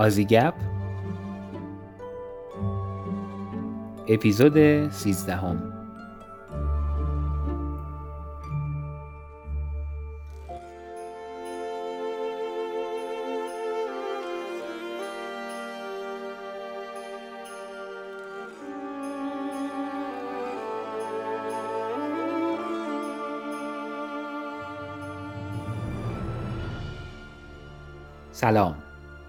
آزی گپ اپیزود 13. سلام،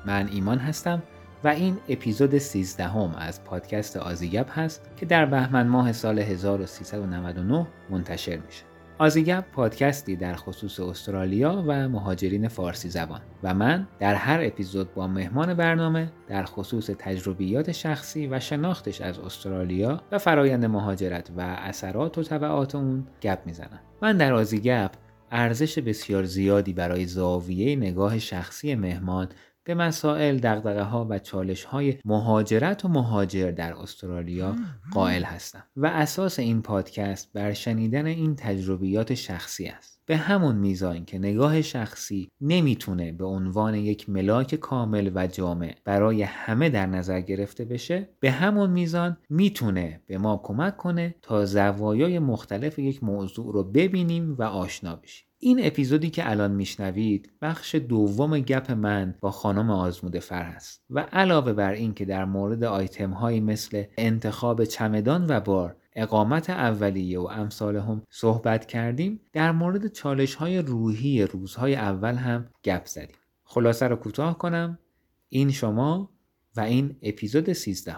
من ایمان هستم و این اپیزود 13 از پادکست آزیگپ هست که در بهمن ماه سال 1399 منتشر میشه. آزیگپ پادکستی در خصوص استرالیا و مهاجرین فارسی زبان و من در هر اپیزود با مهمان برنامه در خصوص تجربیات شخصی و شناختش از استرالیا و فرایند مهاجرت و اثرات و تبعات اون گپ میزنم. من در آزیگپ ارزش بسیار زیادی برای زاویه نگاه شخصی مهمان به مسائل، دغدغه‌ها و چالش‌های مهاجرت و مهاجر در استرالیا قائل هستم و اساس این پادکست بر شنیدن این تجربیات شخصی است. به همون میزان که نگاه شخصی نمیتونه به عنوان یک ملاک کامل و جامع برای همه در نظر گرفته بشه، به همون میزان میتونه به ما کمک کنه تا زوایای مختلف یک موضوع رو ببینیم و آشنا بشیم. این اپیزودی که الان میشنوید بخش دوم گپ من با خانم آزموده فر هست و علاوه بر این که در مورد آیتم هایی مثل انتخاب چمدان و بار، اقامت اولیه و امثال هم صحبت کردیم، در مورد چالش های روحی روزهای اول هم گپ زدیم. خلاصه رو کوتاه کنم، این شما و این اپیزود 13.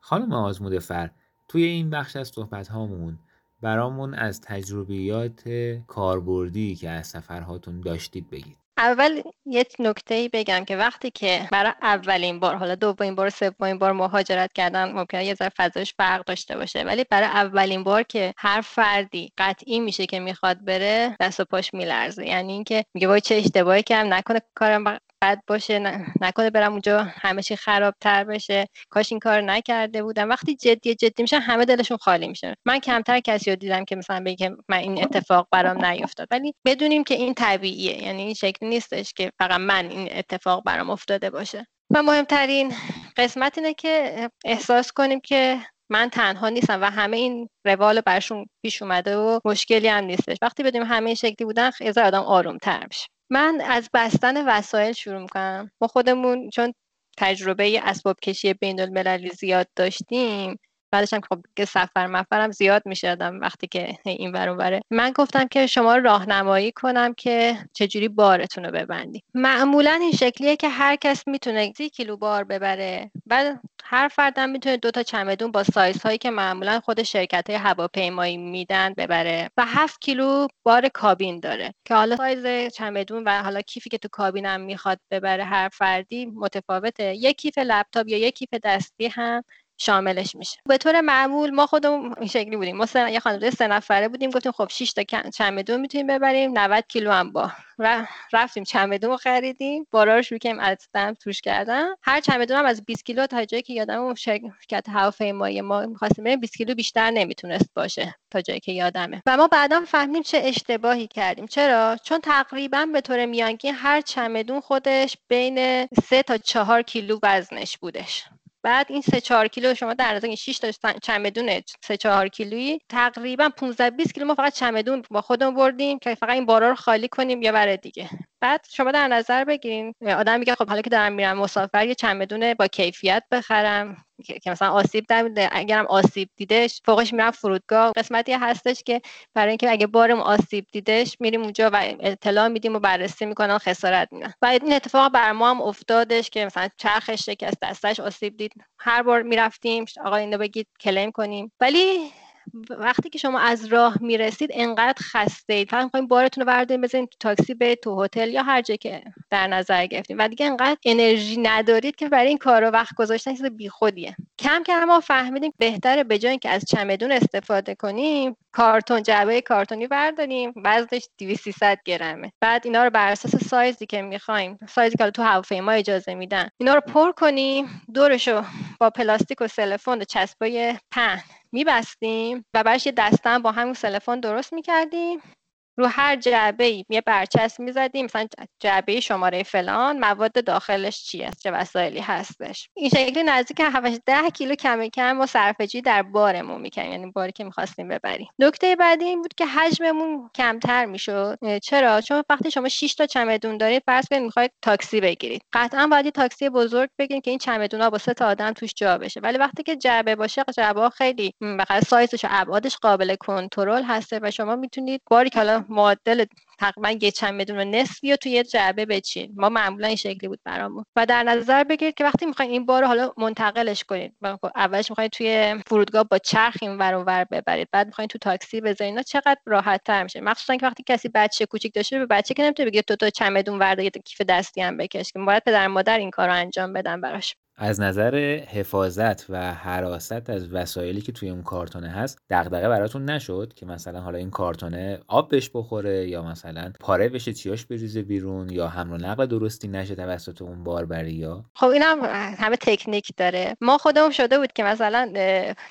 خانم آزموده فر توی این بخش از صحبت هامون برامون از تجربیات کاربردی که از سفرهاتون داشتید بگید. اول یک نکته‌ای بگم که وقتی که برای اولین بار، حالا دومین بار، سومین بار مهاجرت کردن ممکنه یه ذره فضاش فرق داشته باشه، ولی برای اولین بار که هر فردی قطعی میشه که میخواد بره، دست و پاش میلرزه. یعنی اینکه میگه وای چه اشتباهی کردم، نکنه کارم بد باشه، نکنه برم اونجا همه چی خرابتر بشه، کاش این کار نکرده بودم. وقتی جدی میشن همه دلشون خالی میشه. من کمتر کسی رو دیدم که مثلا بگه که من این اتفاق برام نیفتاد، ولی بدونیم که این طبیعیه. یعنی این شکلی نیستش که فقط من این اتفاق برام افتاده باشه. و مهمترین قسمت اینه که احساس کنیم که من تنها نیستم و همه این روال برشون پیش اومده و مشکلی هم نیستش. وقتی بدونیم همه شکلی بودن، از آدم آروم‌تر میشه. من از بستن وسایل شروع میکنم. ما خودمون چون تجربه اسباب کشی بین المللی زیاد داشتیم، بعدش هم که سفر مفرم زیاد میشدم وقتی که این ور اون وره، من گفتم که شما راهنمایی کنم که چجوری بارتون رو ببندی. معمولا این شکلیه که هر کس میتونه 3 کیلو بار ببره و هر فردم میتونه 2 تا چمدون با سایز هایی که معمولا خود شرکت های هواپیمایی میدن ببره و 7 کیلو بار کابین داره که حالا سایز چمدون و حالا کیفی که تو کابینم میخواد ببره هر فردی متفاوته. یک کیف لپتاپ یا یک کیف دستی هم شاملش میشه. به طور معمول ما خودمون این شکلی بودیم. ما یه خانواده 3 نفره بودیم، گفتیم خب 6 تا چمدون میتونیم ببریم، 90 کیلو هم با رفتیم چمدون رو خریدیم، بارا رو شروع کردیم از دم توش کردن. هر چمدون هم از 20 کیلو تا جایی که یادمه، شرکت هواپیمایی ما می‌خواستیم بریم 20 کیلو بیشتر نمیتونست باشه تا جایی که یادمه. و ما بعداً فهمیدیم چه اشتباهی کردیم. چرا؟ چون تقریباً به طور میانگین هر چمدون خودش بین 3 تا 4 کیلو وزنش بودش. بعد این 3-4 کیلو شما در اندازه 6 تا چمدونه 3-4 کیلویی تقریبا 15-20 کیلو ما فقط چمدون با خودمون بردیم که فقط این بارا رو خالی کنیم یا برای دیگه. بعد شما در نظر بگیرین آدم میگه خب حالا که دارم میرم مسافر یه چمدون با کیفیت بخرم که مثلا آسیب نمیده، اگرم آسیب دیدش فوقش میرم فرودگاه. قسمتی هستش که برای اینکه اگه بارم آسیب دیدش میریم اونجا و اطلاع میدیم و بررسی میکنن، خسارت میدن. و این اتفاق بر ما هم افتادش که مثلا چرخش شکست، دستش آسیب دید، هر بار میرفتیم آقا اینو بگید کلیم کنیم. ولی وقتی که شما از راه میرسید انقدر خسته اید، فقط می‌خواید بارتون رو بردارید بزنید تو تاکسی به تو هتل یا هر جایی که در نظر گرفتید و دیگه انقدر انرژی ندارید که برای این کارو وقت گذاشتن چیز بیخودیه. کم کم ما فهمیدیم بهتره به جای اینکه از چمدون استفاده کنیم، کارتون، جعبه کارتونی برداریم، وزنش 200-300 گرمه. بعد اینا رو بر اساس سایزی که می‌خوایم، سایزی که تو هواپیما اجازه میدن، اینا رو پر کنیم، دورشو با پلاستیک و سلفون و چسبای پهن میبستیم و برش یه دستم با همون سلفون درست میکردیم رو هر جعبه‌ای یه برچسب می‌زدیم، مثلا جعبه شماره فلان مواد داخلش چی است، چه وسایلی هستش. این شکلی نزدیک 7-10 کیلو کم کم ما صرفه‌جویی در بارمون می‌کردیم، یعنی باری که می‌خواستیم ببریم. نکته بعدی این بود که حجممون کمتر می‌شد. چرا؟ چون وقتی شما 6 تا چمدون دارید، فرض کنید می‌خواید تاکسی بگیرید، قطعاً باید یه تاکسی بزرگ بگیرید که این چمدونا با 3 تا آدم توش جا بشه. ولی وقتی که جعبه باشه، جعبه‌ها خیلی بخاطر سایزش و ابعادش قابل کنترل هسته و شما می‌تونید باری که حالا معادل تقریبا یه چمدون و نصفی رو توی یه جعبه بچین. ما معمولا این شکلی بود برامون. و در نظر بگیرید که وقتی میخواین این بار رو حالا منتقلش کنید، اولش میخواین توی فرودگاه با چرخ این ور و ور ببرید، بعد میخواین تو تاکسی بذارین، چقدر راحت تر میشه. مخصوصا که وقتی کسی بچه کوچیک داشته، به بچه که نمیتونه بگه تو چمدون وردا یه کیف دستی هم بکش، که باید پدر مادر این کارو انجام بدن براش. از نظر حفاظت و حراست از وسایلی که توی اون کارتونه هست، دغدغه براتون نشد که مثلا حالا این کارتونه آب بهش بخوره یا مثلا پاره بشه، چیاش بریزه بیرون، یا حمل و نقل درستی نشه توسط اون باربری یا؟ خب اینم همه تکنیک داره. ما خودمون شده بود که مثلا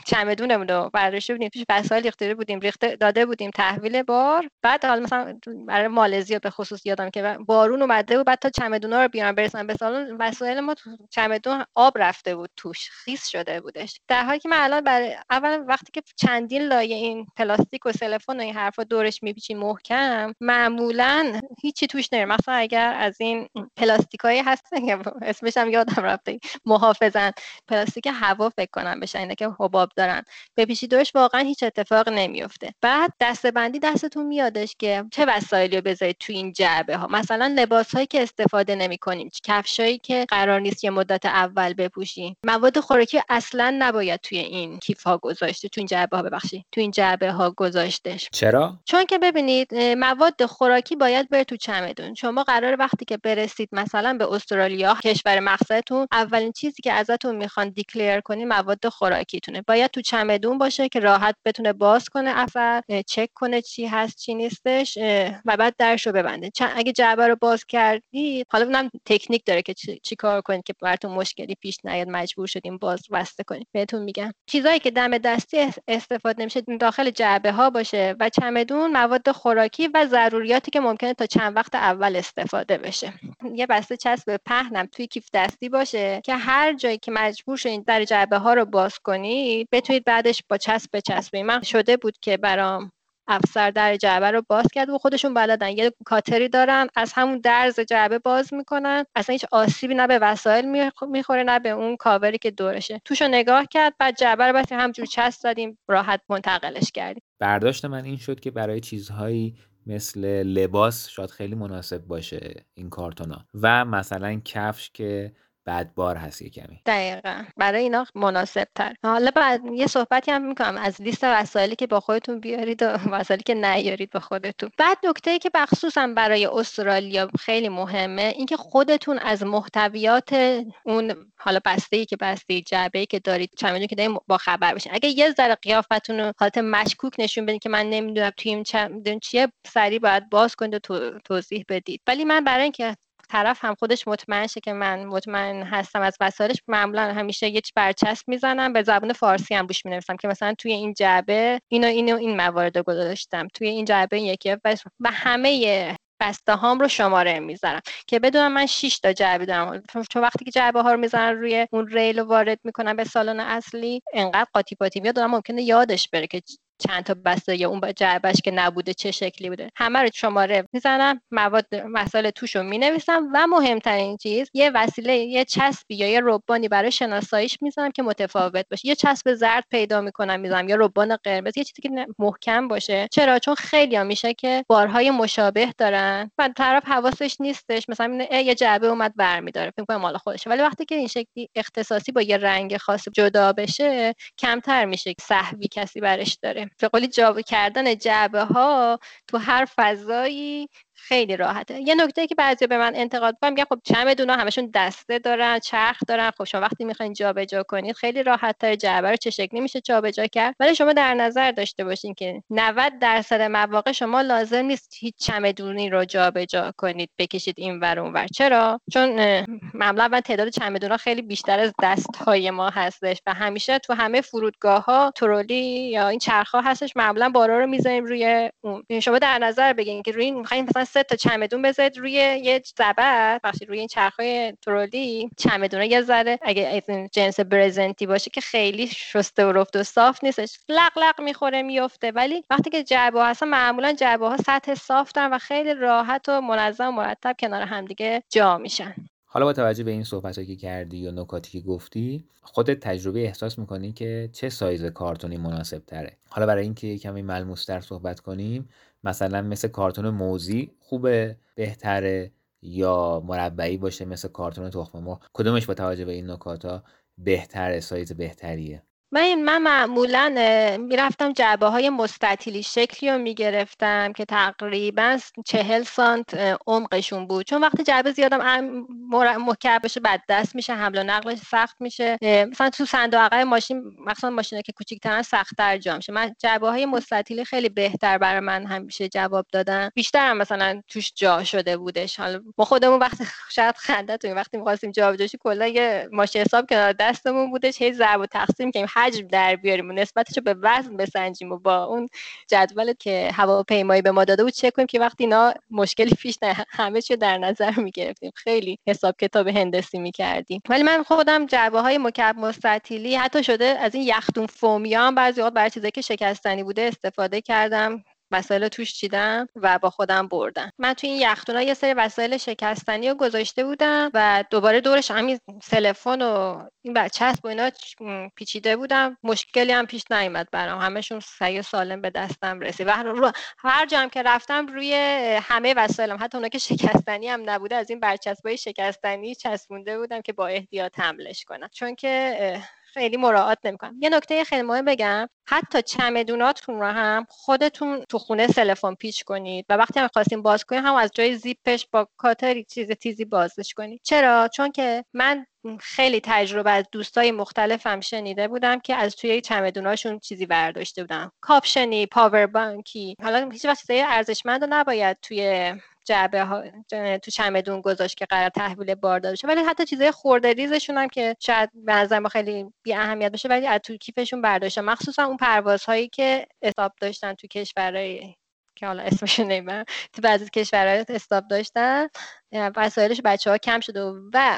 چمدونمون رو برداشته بودیم، توش وسایل اختیاری بودیم، ریخته داده بودیم تحویل بار، بعد حالا مثلا برای مالزی به خصوص یادم که بارون اومده بود، بعد تا چمدونا رو بیان برسن به سالن، وسایل ما تو چمدون آب رفته بود، توش خیس شده بودش. در حالی که من الان برای اول وقتی که چندین لایه این پلاستیک و سیلیکون و این حرفا دورش میپیچیم محکم، معمولا هیچی توش نمیره. مثلا اگر از این پلاستیکایی هستن که اسمش هم یادم رفته، محافظن، پلاستیک هوا فکر کنم بشن، اینا که حباب دارن، بپیچی دورش واقعا هیچ اتفاق نمیفته. بعد دستبندی دستتون میادش که چه وسایلی رو بذارید تو این جعبه ها. مثلا لباسایی که استفاده نمیکنیم، کفشایی که قرار نیست یه مدت اول بپوشین، مواد خوراکی اصلا نباید توی این کیف ها گذاشته، توی این جعبه ها، ببخشید توی این جعبه ها گذاشتش. چرا؟ چون که ببینید مواد خوراکی باید بره تو چمدون. شما قراره وقتی که برسید مثلا به استرالیا، کشور مقصدتون، اولین چیزی که ازتون میخوان دیکلیر کنین مواد خوراکیتونه. باید تو چمدون باشه که راحت بتونه باز کنه افر، چک کنه چی هست چی نیستش و بعد درشو ببنده. اگه جعبه رو باز کردید، حالا اونم تکنیک داره که چیکار کنید که براتون مشکلی پیش نیاد، مجبور شدیم باز بسته کنیم. بهتون میگم چیزایی که دم دستی استفاده نمیشه داخل جعبه ها باشه، و چمدون مواد خوراکی و ضروریاتی که ممکنه تا چند وقت اول استفاده بشه. یه بسته چسب پهنم توی کیف دستی باشه که هر جایی که مجبور شین در جعبه ها رو باز کنید، بتونید بعدش با چسب بچسبید. من شده بود که برام افسر در جعبه رو باز کرد و خودشون بلدن، یه کاتری دارن، از همون درز جعبه باز میکنن، اصلا هیچ آسیبی نه به وسایل میخوره نه به اون کاوری که دورشه. توشو نگاه کرد، بعد جعبه رو بس همجور چسب دادیم، راحت منتقلش کردیم. برداشت من این شد که برای چیزهایی مثل لباس شاید خیلی مناسب باشه این کارتونا، و مثلا کفش که بعدبار هست یه کمی، دقیقاً برای اینا مناسب تر. حالا بعد یه صحبتی هم میکنم از لیست وسایلی که با خودتون بیارید و وسایلی که نیارید با خودتون. بعد نکته‌ای که مخصوصاً برای استرالیا خیلی مهمه، این که خودتون از محتویات اون حالا بسته‌ای که بستید، جعبه‌ای که دارید، چمدونی که دارید با خبر بشین. اگه یه ذره قیافتون رو حالت مشکوک نشون بدین که من نمیدونم توی این چمدون چیه، سریع باید باز کنید و توضیح بدید. ولی من برای اینکه طرف هم خودش مطمئن شه که من مطمئن هستم از وسایلش، معمولا همیشه یه برچسب میزنم، به زبان فارسی هم روش مینویسم که مثلا توی این جعبه اینو اینو این موارد رو گذاشتم، توی این جعبه یکی، و همه بسته هام رو شماره میذارم که بدونم من 6 تا جعبه دارم. چون وقتی که جعبه ها رو میذارن روی اون ریل و وارد میکنن به سالن اصلی، انقدر قاطی پاتی میاد آدم ممکنه یادش بره که چند تا بسته یا اون جعبهش که نبوده چه شکلی بوده. همه رو شماره میزنم، مواد مسائل توشو مینویسم، و مهمترین چیز یه وسیله، یه چسبی یا یه ربانی برای شناساییش میزنم که متفاوت باشه. یه چسب زرد پیدا میکنم میزنم، یا ربان قرمز، یه چیزی که محکم باشه. چرا؟ چون خیلیا میشه که بارهای مشابه دارن و طرف حواسش نیستش، مثلا یه جعبه اومد برمی‌داره فکر کنه مال خودشه، ولی وقتی که این شکلی اختصاصی با یه رنگ خاص جدا بشه، کمتر میشه سهوی کسی برش داره. به قولی جابه کردن جعبه ها تو هر فضایی خیلی راحته. یه نکته که بعضی به من انتقاد می‌کنن، میگن خب چمدونا همشون دسته دارن، چرخ دارن، خب شما وقتی می‌خواید جابجا کنید خیلی راحت‌تر جعبه رو چه شکلی میشه جابجا کرد. ولی شما در نظر داشته باشین که 90% مواقع شما لازم نیست هیچ چمدونی رو جابجا کنید، بکشید این ور اون ور. چرا؟ چون معمولاً تعداد چمدونا خیلی بیشتر از دست‌های ما هستش و همیشه تو همه فرودگاه‌ها ترولی یا این چرخ‌ها هستش، معمولاً بارا رو می‌ذاریم روی اون. شما در نظر بگیرید که روی می‌خواید مثلا 3 تا چمدون بذارید روی یه زبر، وقتی روی این چرخ‌های ترولی چمدونا یه ذره اگه از این جنس برزنتی باشه که خیلی شسته و رفت و صاف نیستش، لقلق می‌خوره میفته. ولی وقتی که جعبه هست، معمولاً جعبه ها سطح صاف دارن و خیلی راحت و منظم و مرتب کنار همدیگه جا میشن. حالا با توجه به این صحبتایی که کردی یا نکاتی که گفتی، خودت تجربه احساس می‌کنی که چه سایز کارتونی مناسب‌تره؟ حالا برای اینکه یکمی ملموس‌تر صحبت کنیم، مثلا مثل کارتون موزی خوبه، بهتره، یا مربعی باشه مثل کارتون تخم مرغ؟ کدومش با توجه به این نکاتا بهتره، سایز بهتریه؟ من معمولا میرفتم جعبه های مستطیلی شکلی رو میگرفتم که تقریبا 40 سانت عمقشون بود، چون وقتی جعبه زیادم محکم بشه بد دست میشه، حمل و نقلش سخت میشه. مثلا تو صندوقهای ماشین، مثلا ماشینا که کوچیک‌ترن سخت‌تر جا میشه. من جعبه های مستطیلی خیلی بهتر برای من همیشه جواب دادن، بیشتر هم مثلا توش جا شده بودش. حالا ما خودمون وقتی شاید خنده تو وقتی می‌خواستیم جابجاشی کلا یه ماشه حساب کنار دستمون بودش، هی ضرب و تقسیم کنیم حجم در بیاریم و نسبتشو به وزن بسنجیم و با اون جدول که هواپیمایی به ما داده بود چک کنیم که وقتی اینا مشکلی پیش نه، همه چیو در نظر میگرفتیم، خیلی حساب کتاب هندسی میکردیم. ولی من خودم جعبه های مکعب مستطیلی، حتی شده از این یختون فومیا هم بعضی وقت برای چیزایی که شکستنی بوده استفاده کردم، وسایل توش چیدم و با خودم بردم. من تو این یختونا یه سری وسایل شکستنی رو گذاشته بودم و دوباره دورش همین سلفون و این بچسب و اینا پیچیده بودم، مشکلی هم پیش نیامد برام، همشون سعی سالم به دستم رسید. و هر جام که رفتم روی همه وسایلم، حتی اونا که شکستنی هم نبوده، از این برچسبای شکستنی چسبونده بودم که با احتیاط حملش کنم، چون که خیلی مراعات نمی‌کنم. یه نکته خیلی مهم بگم، حتی چمدوناتون رو هم خودتون تو خونه سلفون پیچ کنید و وقتی هم خواستین باز کنید هم از جای زیپش با کاتر چیز تیزی بازش کنید. چرا؟ چون که من خیلی تجربه از دوستای مختلفم شنیده بودم که از توی چمدوناشون چیزی برداشته بودن، کاپشنی، پاور بانکی. حالا هیچ وقت چیزای ارزشمند رو نباید توی جعبه ها تو چمدون گذاشت که قرار تحویل باردار بشه، ولی حتی چیزای خورده ریزشون هم که شاید به نظر ما خیلی بی اهمیت باشه ولی از تو کیفشون برداشتن، مخصوصا اون پروازهایی که استاپ داشتن تو کشورهای که حالا اسمش نمیبرم، تو بعضی کشورها استاپ داشتن، وسایلش بچه‌ها کم شده و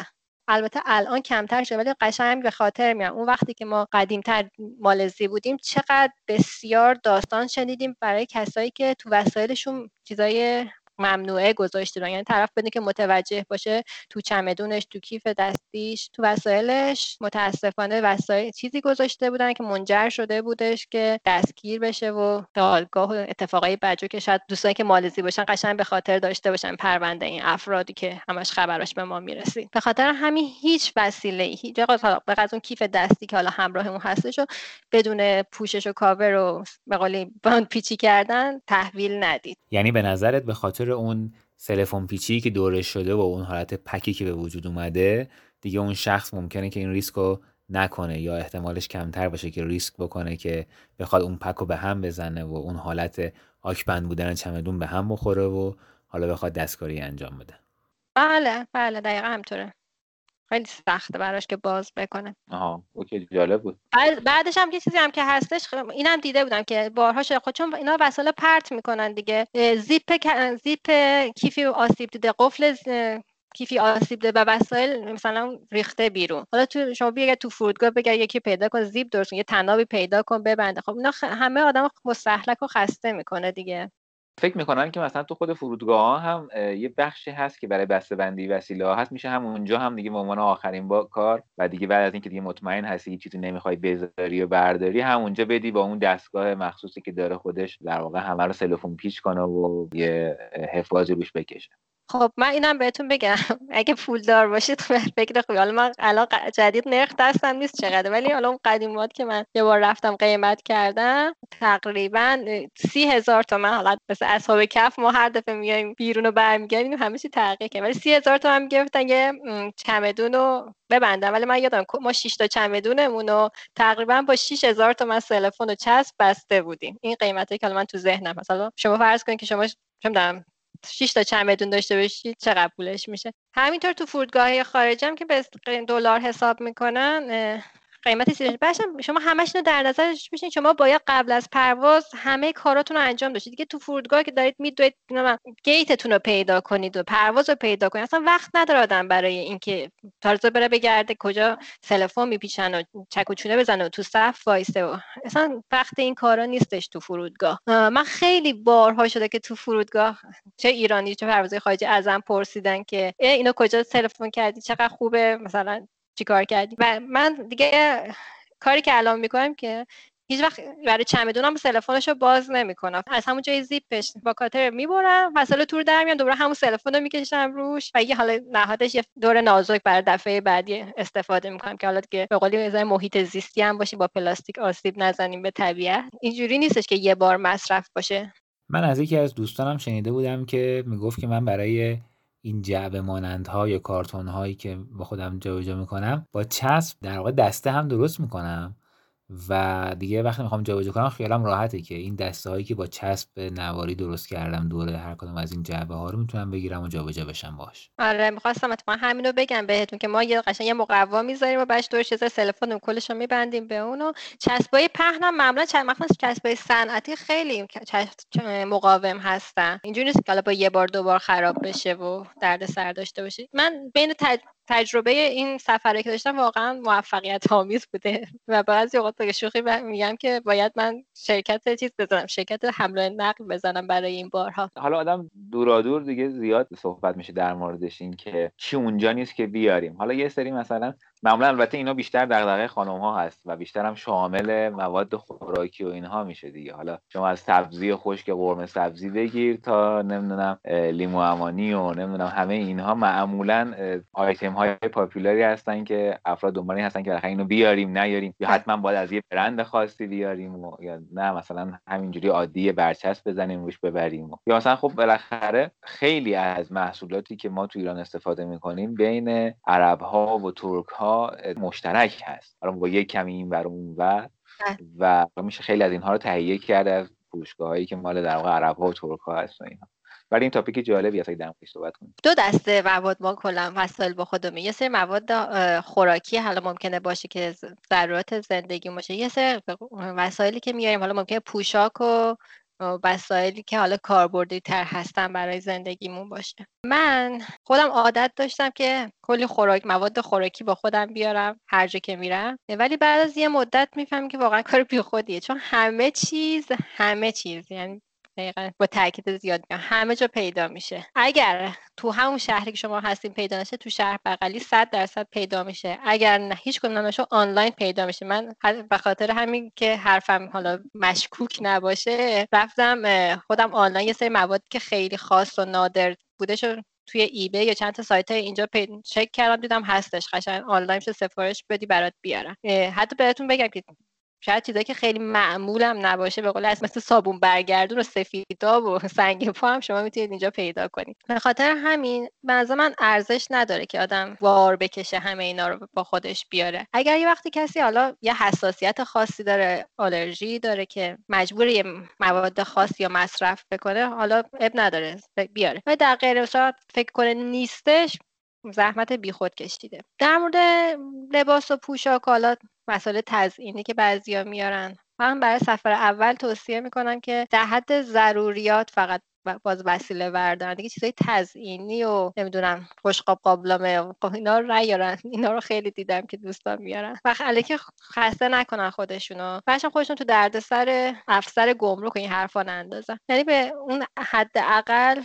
البته الان کمتر شده ولی قشنگ به خاطر میام اون وقتی که ما قدیمتر مالزی بودیم چقدر بسیار داستان شنیدیم برای کسایی که تو وسایلشون چیزای ممنوعه گذاشته دارن. یعنی طرف بدون که متوجه باشه تو چمدونش، تو کیف دستیش، تو وسایلش متاسفانه وسایل چیزی گذاشته بودن که منجر شده بودش که دستگیر بشه و دادگاه و اتفاقای بدجو که شاید دوستانی که مالزی باشن قشنگ به خاطر داشته باشن پرونده این افرادی که همش خبراش به ما میرسید. به خاطر همین هیچ وسیله‌ای، هیچ بغض اون کیف دستی که حالا همراهمون هستش و بدون پوشش و کاور و به قول باند پیچی کردن تحویل ندید. یعنی به نظرت به خاطر اون سلفون پیچی که دورش شده و اون حالت پکی که به وجود اومده دیگه اون شخص ممکنه که این ریسک رو نکنه یا احتمالش کمتر باشه که ریسک بکنه که بخواد اون پک رو به هم بزنه و اون حالت آکبند بودن چمدون به هم بخوره و حالا بخواد دستکاری انجام بده. بله بله دقیقا همطوره، خیلی سخته براش که باز بکنه. آها اوکی جالب بود. بعدش هم یه چیزی هم که هستش، اینم دیده بودم که بارها شده، چون اینا وسایل پرت میکنن دیگه، زیپ کیفی آسیب دیده، قفل کیفی آسیب دیده و وسایل مثلا ریخته بیرون. حالا تو شما بیا تو فرودگاه بگی یکی پیدا کن زیپ درست کن، یه تنابی پیدا کن ببنده، خب اینا همه آدمو مستهلک و خسته میکنه دیگه. فکر میکنن که مثلا تو خود فرودگاه هم یه بخشی هست که برای بسته‌بندی وسیله ها هست، میشه هم اونجا هم دیگه به عنوان آخرین با کار و دیگه بعد از اینکه دیگه مطمئن هستی چیزی نمیخوای بذاری و برداری هم اونجا بدی با اون دستگاه مخصوصی که داره خودش در واقع همه رو سلفون پیچ کنه و یه حفاظی روش بکشه. خب من اینم بهتون بگم اگه پولدار باشید فکر خیال من الان جدید نرخ دستم نیست چقدر، ولی حالا اون قدیمات که من یه بار رفتم قیمت کردم تقریبا 30,000 تومان. حالا مثل اصحاب کف ما هر دفعه میایم بیرون و برمیگردیم همه چی تغییر کرد، ولی 30,000 تومان میگفتن یه چمدون رو ببندم، ولی من یادم ما 6 تا چمدونمون رو تقریبا با 6,000 تومان سلفون و چسب بسته بودیم. این قیمتی که من تو ذهنم مثلا شما فرض کنید که شما چند 6 تا چمدون داشته باشید چقدر پولش میشه. همینطور تو فرودگاه‌های خارجی هم که به دلار حساب میکنن قیمت سیرش باشم، شما همش رو در نظر بشین، شما باید قبل از پرواز همه کاراتون رو انجام داشتید دیگه. تو فرودگاه که دارید میدوید گیتتون رو پیدا کنید و پرواز رو پیدا کنید، اصلا وقت نداره آدم برای اینکه تازه بره بگرده کجا تلفن میپیچن و چک و چونه بزنه و تو صف وایسته و اصلا وقت این کارا نیستش تو فرودگاه. من خیلی بارها شده که تو فرودگاه چه ایرانی چه پروازهای خارجی ازم پرسیدن که اینو کجا تلفن کردی، چقدر خوبه، مثلا چیکار کردی. و من دیگه کاری که الان میکنم که هیچ وقت برای چمدونم سلفونشو باز نمیکنم، از همون جای زیپش با کاتر میبرم، وسایل تور در میام، دوباره همون سلفونو میکشم روش و یه حالا نهادش یه دور نازک برای دفعه بعدی استفاده میکنم که حالا دیگه به قولی زای محیط زیستی هم باشه، با پلاستیک آسیب نزنیم به طبیعت، اینجوری نیستش که یه بار مصرف باشه. من از یکی از دوستانم شنیده بودم که میگفت که من برای این جعبه مانندها یا کارتون‌هایی که با خودم جابجا میکنم با چسب در واقع دسته هم درست میکنم و دیگه وقتی میخوام جابجا کنم خیالم راحته که این دسته‌هایی که با چسب نواری درست کردم دوره هر کدوم از این جعبه ها رو میتونم بگیرم و جابجا بشم باهاش. آره می‌خواستم اتفاقا همینو بگم بهتون که ما یه قشنگ یه مقوا می‌ذاریم و بعدش دورش از سلفونم کلشو می‌بندیم به اون و چسبای پهنم معمولا چسبای صنعتی خیلی مقاوم هستن، اینجوری نیست که حالا با یه بار دو بار خراب بشه و دردسر داشته باشه. من بین تجربه این سفری که داشتم واقعا موفقیت آمیز بوده و بعضی اوقات به شوخی میگم که باید من شرکت حمل و نقل بزنم برای این بارها. حالا آدم دورادور دیگه زیاد صحبت میشه در موردش، این که چی اونجا نیست که بیاریم. حالا یه سری مثلا معمولا البته اینا بیشتر دغدغه خانم‌ها هست و بیشتر هم شامل مواد خوراکی و اینها میشه دیگه. حالا شما از سبزی خشک قرمه سبزی بگیر تا نمیدونم لیمو عمانی و نمیدونم همه اینها معمولا آیتم های پاپولاری هستن که افراد دنبال این هستن که آخه اینو بیاریم نیاریم یا حتما باید از یه برند خاصی بیاریم و یا نه مثلا همینجوری عادی برچسب بزنیم روش ببریم و. یا مثلا خب بالاخره خیلی از محصولاتی که ما تو ایران استفاده می‌کنیم بین عرب‌ها و ترک‌ها مشترک هست، با یه کمی این بر اون و میشه خیلی از اینها رو تهیه کرد از فروشگاهایی که مال در واقع عرب‌ها و ترک‌ها هست و اینا. ولی این تاپیک جالبی هست که در موردش صحبت کنیم. دو دسته مواد ما کلا وسایل با خودمون، یه سری مواد خوراکی حالا ممکنه باشه که ضرورت زندگی باشه، یه سری وسایلی که میاریم حالا ممکنه پوشاک و وسایلی که حالا کاربردی تر هستن برای زندگیمون باشه. من خودم عادت داشتم که کلی مواد خوراکی با خودم بیارم هر جا که میرم، ولی بعد از یه مدت میفهمم که واقعا کار بیخودیه، چون همه چیز یعنی دقیقاً با تاکید زیاد میگم همه جا پیدا میشه. اگر تو همون شهری که شما هستین پیدا نشه، تو شهر بغلی 100% پیدا میشه، اگر نه هیچ کدوم نشه آنلاین پیدا میشه. من به خاطر همین که حرفم حالا مشکوک نباشه رفتم خودم آنلاین یه سری مواد که خیلی خاص و نادر بودشو توی ایبی یا چند تا سایت اینجا چک کردم، دیدم هستش، قشنگ آنلاین شو سفارش بدی برات بیارن. حتی بهتون بگم که شاید چیزایی که خیلی معمولم نباشه، به قول از مثل صابون برگردون و سفیداب و سنگ پا هم شما میتونید اینجا پیدا کنید. به خاطر همین به نظر من ارزش نداره که آدم وار بکشه همه اینا رو با خودش بیاره. اگر یه وقتی کسی حالا یه حساسیت خاصی داره، آلرژی داره که مجبور یه مواد خاصی یا مصرف بکنه، حالا اب نداره بیاره، ولی در غیر صورت فکر کنه نیستش، زحمت بیخود کشیده. در مورد لباس و پوشاک حالا مسئله تزیینی که بعضیا میارن، من برای سفر اول توصیه میکنم که در حد ضروریات فقط باز وسیله بردارن دیگه. چیزای تزیینی و نمیدونم خوشقاب قابلمه اینا رو نیارن، اینا رو خیلی دیدم که دوستان میارن وقت الکی خسته نکنن خودشونو، بچه‌ها خودشون تو دردسر افسر گمرک این حرفا نندازن، یعنی به اون حد اقل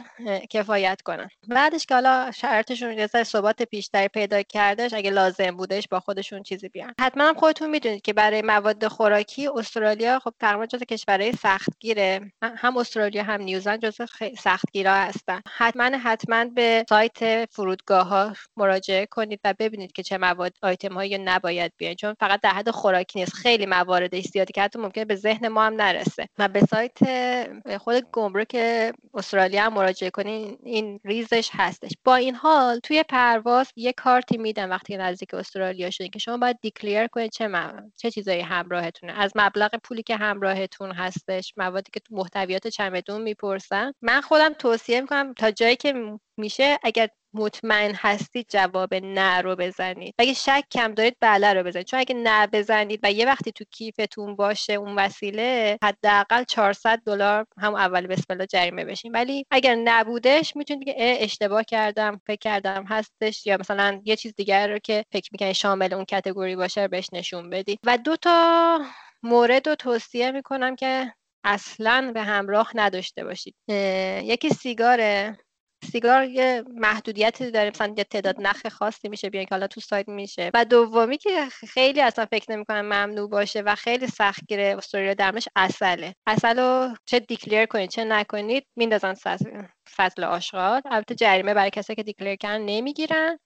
کفایت کنن. بعدش که حالا شرطشون رضایت ثبات پیشتری پیدا کردش، اگه لازم بودش با خودشون چیزی بیارن. حتما هم خودتون میدونید که برای مواد خوراکی استرالیا خب تقریبا جزو کشورهای سختگیره، هم استرالیا هم نیوزلند جزو خیلی سختگیرا هستن. حتما به سایت فرودگاه ها مراجعه کنید و ببینید که چه مواد آیتم هایی نباید بیان، چون فقط در حد خوراکی نیست، خیلی مواردش زیاده که حتی ممکنه به ذهن ما هم نرسه. و به سایت خود گمرک استرالیا هم مراجعه کنید، این ریزش هستش. با این حال توی پرواز یه کارتی میدن وقتی نزدیک استرالیا شدین که شما باید دیکلیر کنید چه چیزایی همراهتونه. از مبلغ پولی که همراهتون هستش، موادی که تو محتویات چمدون میپرسن، من خودم توصیه میکنم تا جایی که میشه اگر مطمئن هستید جواب نه رو بزنید. اگه شک کم دارید بله رو بزنید، چون اگه نه بزنید و یه وقتی تو کیفتون باشه اون وسیله، حداقل $400 هم اول بسم الله جریمه بشین. ولی اگر نبودش میتونید که اشتباه کردم، فکر کردم هستش، یا مثلا یه چیز دیگر رو که فکر میکنید شامل اون کاتگوری باشه بهش نشون بدید. و 2 مورد رو توصیه میکنم که اصلاً به همراه نداشته باشید. یکی سیگار یه محدودیتی داره، مثلا یه تعداد نخ خاصی میشه بیان که حالا تو سایت میشه. و دومی که خیلی اصلا فکر نمی‌کنم ممنوع باشه و خیلی سختگیره استرالیا درمش، عسله. عسلو چه دیکلیر کنید چه نکنید میندازن فضل آشغال. البته جریمه برای کسایی که دیکلیر کردن نمیگیرن،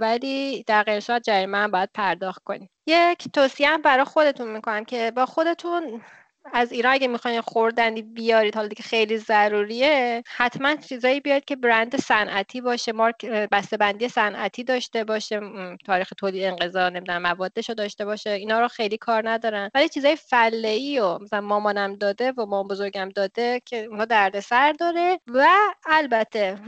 ولی در غیر صورت جریمه هم باید پرداخت کنید. یک توصیه هم برای خودتون میکنم که با خودتون از ایران اگه میخواین خوردنی بیارید، حالا دیگه خیلی ضروریه، حتما چیزایی بیارید که برند صنعتی باشه، مارک بسته‌بندی صنعتی داشته باشه، تاریخ تولید انقضا نمیدونم موادشو داشته باشه. اینا رو خیلی کار ندارن، ولی چیزای فله‌ای و مثلا مامانم داده و مام بزرگم داده که اونها دردسر داره. و البته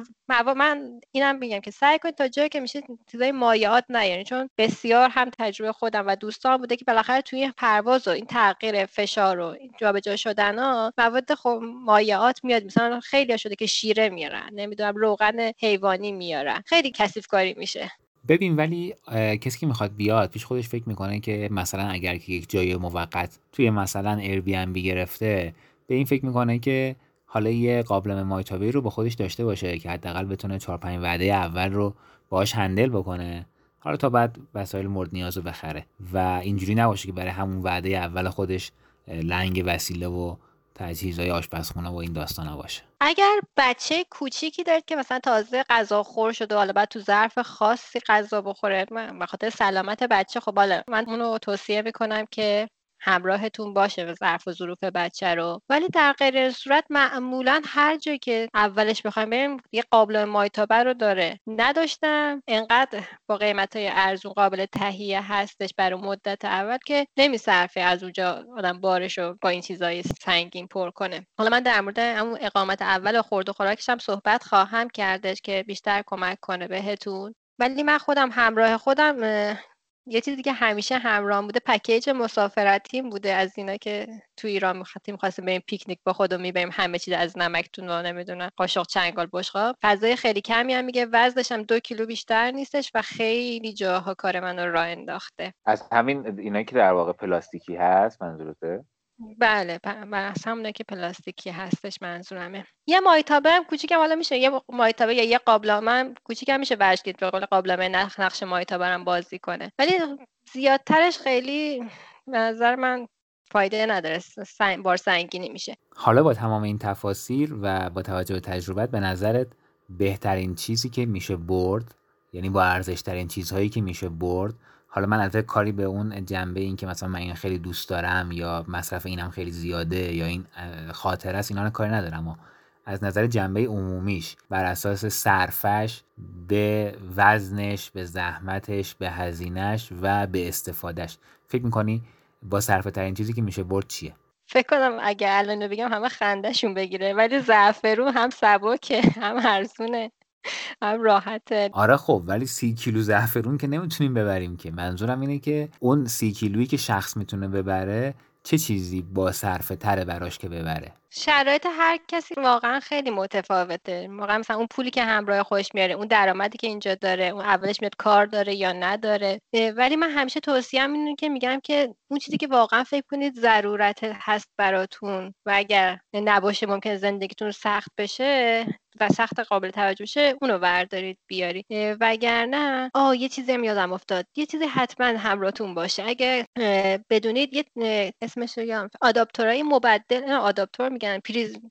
من اینم میگم که سعی کنید تا جایی که میشه چیزای مایعات نیارید، چون بسیار هم تجربه خودم و دوستان بوده که بالاخره توی پرواز و این تغییر فشار رو جابجا شدن‌ها مواد مایعات میاد. مثلا خیلی ها شده که شیره میارن، نمیدونم روغن حیوانی میارن، خیلی کثیف‌کاری میشه. ببین ولی کسی که میخواد بیاد پیش خودش فکر میکنه که مثلا اگر که یک جای موقت توی مثلا ایربی‌ان‌بی گرفته، به این فکر میکنه که حالا یه قابلمه مایتابی رو با خودش داشته باشه که حداقل بتونه 4-5 وعده اول رو باهاش هندل بکنه، حالا تا بعد وسایل مورد نیاز رو بخره و اینجوری نباشه که برای همون وعده اول خودش لنگ وسیله و تجهیزهای آشپزخونه و این داستانا باشه. اگر بچه کوچیکی دارید که مثلا تازه غذا خور شده، حالا بعد تو ظرف خاصی غذا بخوره به خاطر سلامت بچه، خب حالا من اونو توصیه میکنم که همراهتون باشه و ظرف و ظروف بچه رو. ولی در غیر صورت معمولا هر جایی که اولش بخوایم بریم یه قابلمه مایتابه رو داره. نداشتم، انقدر با قیمت‌های ارزون قابل تهیه هستش برای مدت اول که نمی‌صرفه از اونجا آدم بارش رو با این چیزای سنگین پر کنه. حالا من در مورد همون اقامت اول و خورد و خوراکش هم صحبت خواهم کردش که بیشتر کمک کنه بهتون. ولی من خودم همراه خودم یه چیزی که همیشه همراهم بوده پکیج مسافرتیم بوده، از اینا که تو ایران می‌خواستیم بریم پیکنیک با خودمون می‌بریم همه چیز از نمکتون و نمیدونم قاشق چنگال بشقاب. غذای خیلی کمی هم میگه، وزنش هم 2 کیلو بیشتر نیستش و خیلی جاها کار منو راه انداخته. از همین اینا که در واقع پلاستیکی هست منظورته؟ بله، اصلا اونه که پلاستیکی هستش منظورمه. یه مایتابه هم کوچیکم حالا میشه، یه مایتابه یا یه قابلمه هم کوچیکم میشه ورشگید به قول قابلمه نقش مایتابه هم بازی کنه، ولی زیادترش خیلی به نظر من فایده نداره، بار سنگینی میشه. حالا با تمام این تفاصیل و با توجه به تجربت به نظرت بهترین چیزی که میشه برد، یعنی با ارزشترین چیزهایی که میشه برد، حالا من البته کاری به اون جنبه این که مثلا من این خیلی دوست دارم یا مصرف اینم خیلی زیاده یا این خاطره است اینا رو کاری ندارم، اما از نظر جنبه عمومیش بر اساس صرفش به وزنش، به زحمتش، به هزینه‌اش و به استفادهش، فکر می‌کنی با صرفه ترین چیزی که میشه برد چیه؟ فکر کنم اگه الان رو بگم همه خنده‌شون بگیره، ولی زعفرون هم سبکه، هم ارزونه، هم راحته. آره خب، ولی 30 کیلو زعفرون که نمیتونیم ببریم که. منظورم اینه که اون 30 کیلویی که شخص میتونه ببره چه چیزی با صرفه تره براش که ببره؟ شرایط هر کسی واقعا خیلی متفاوته. واقعا مثلا اون پولی که همراه خودش میاره، اون درآمدی که اینجا داره، اون اولش میاد کار داره یا نداره. ولی من همیشه توصیه‌ام اینه که میگم که اون چیزی که واقعا فکر کنید ضرورت هست براتون و اگر نباشه ممکن زندگیتون سخت بشه، و سخت قابل توجهشه اونو وردارید بیارید، وگرنه یه چیزی هم یادم افتاد، یه چیزی حتما همراهتون باشه اگه بدونید، یه اسمش رو یادم، آداپتورای مبدل، آداپتور میگن،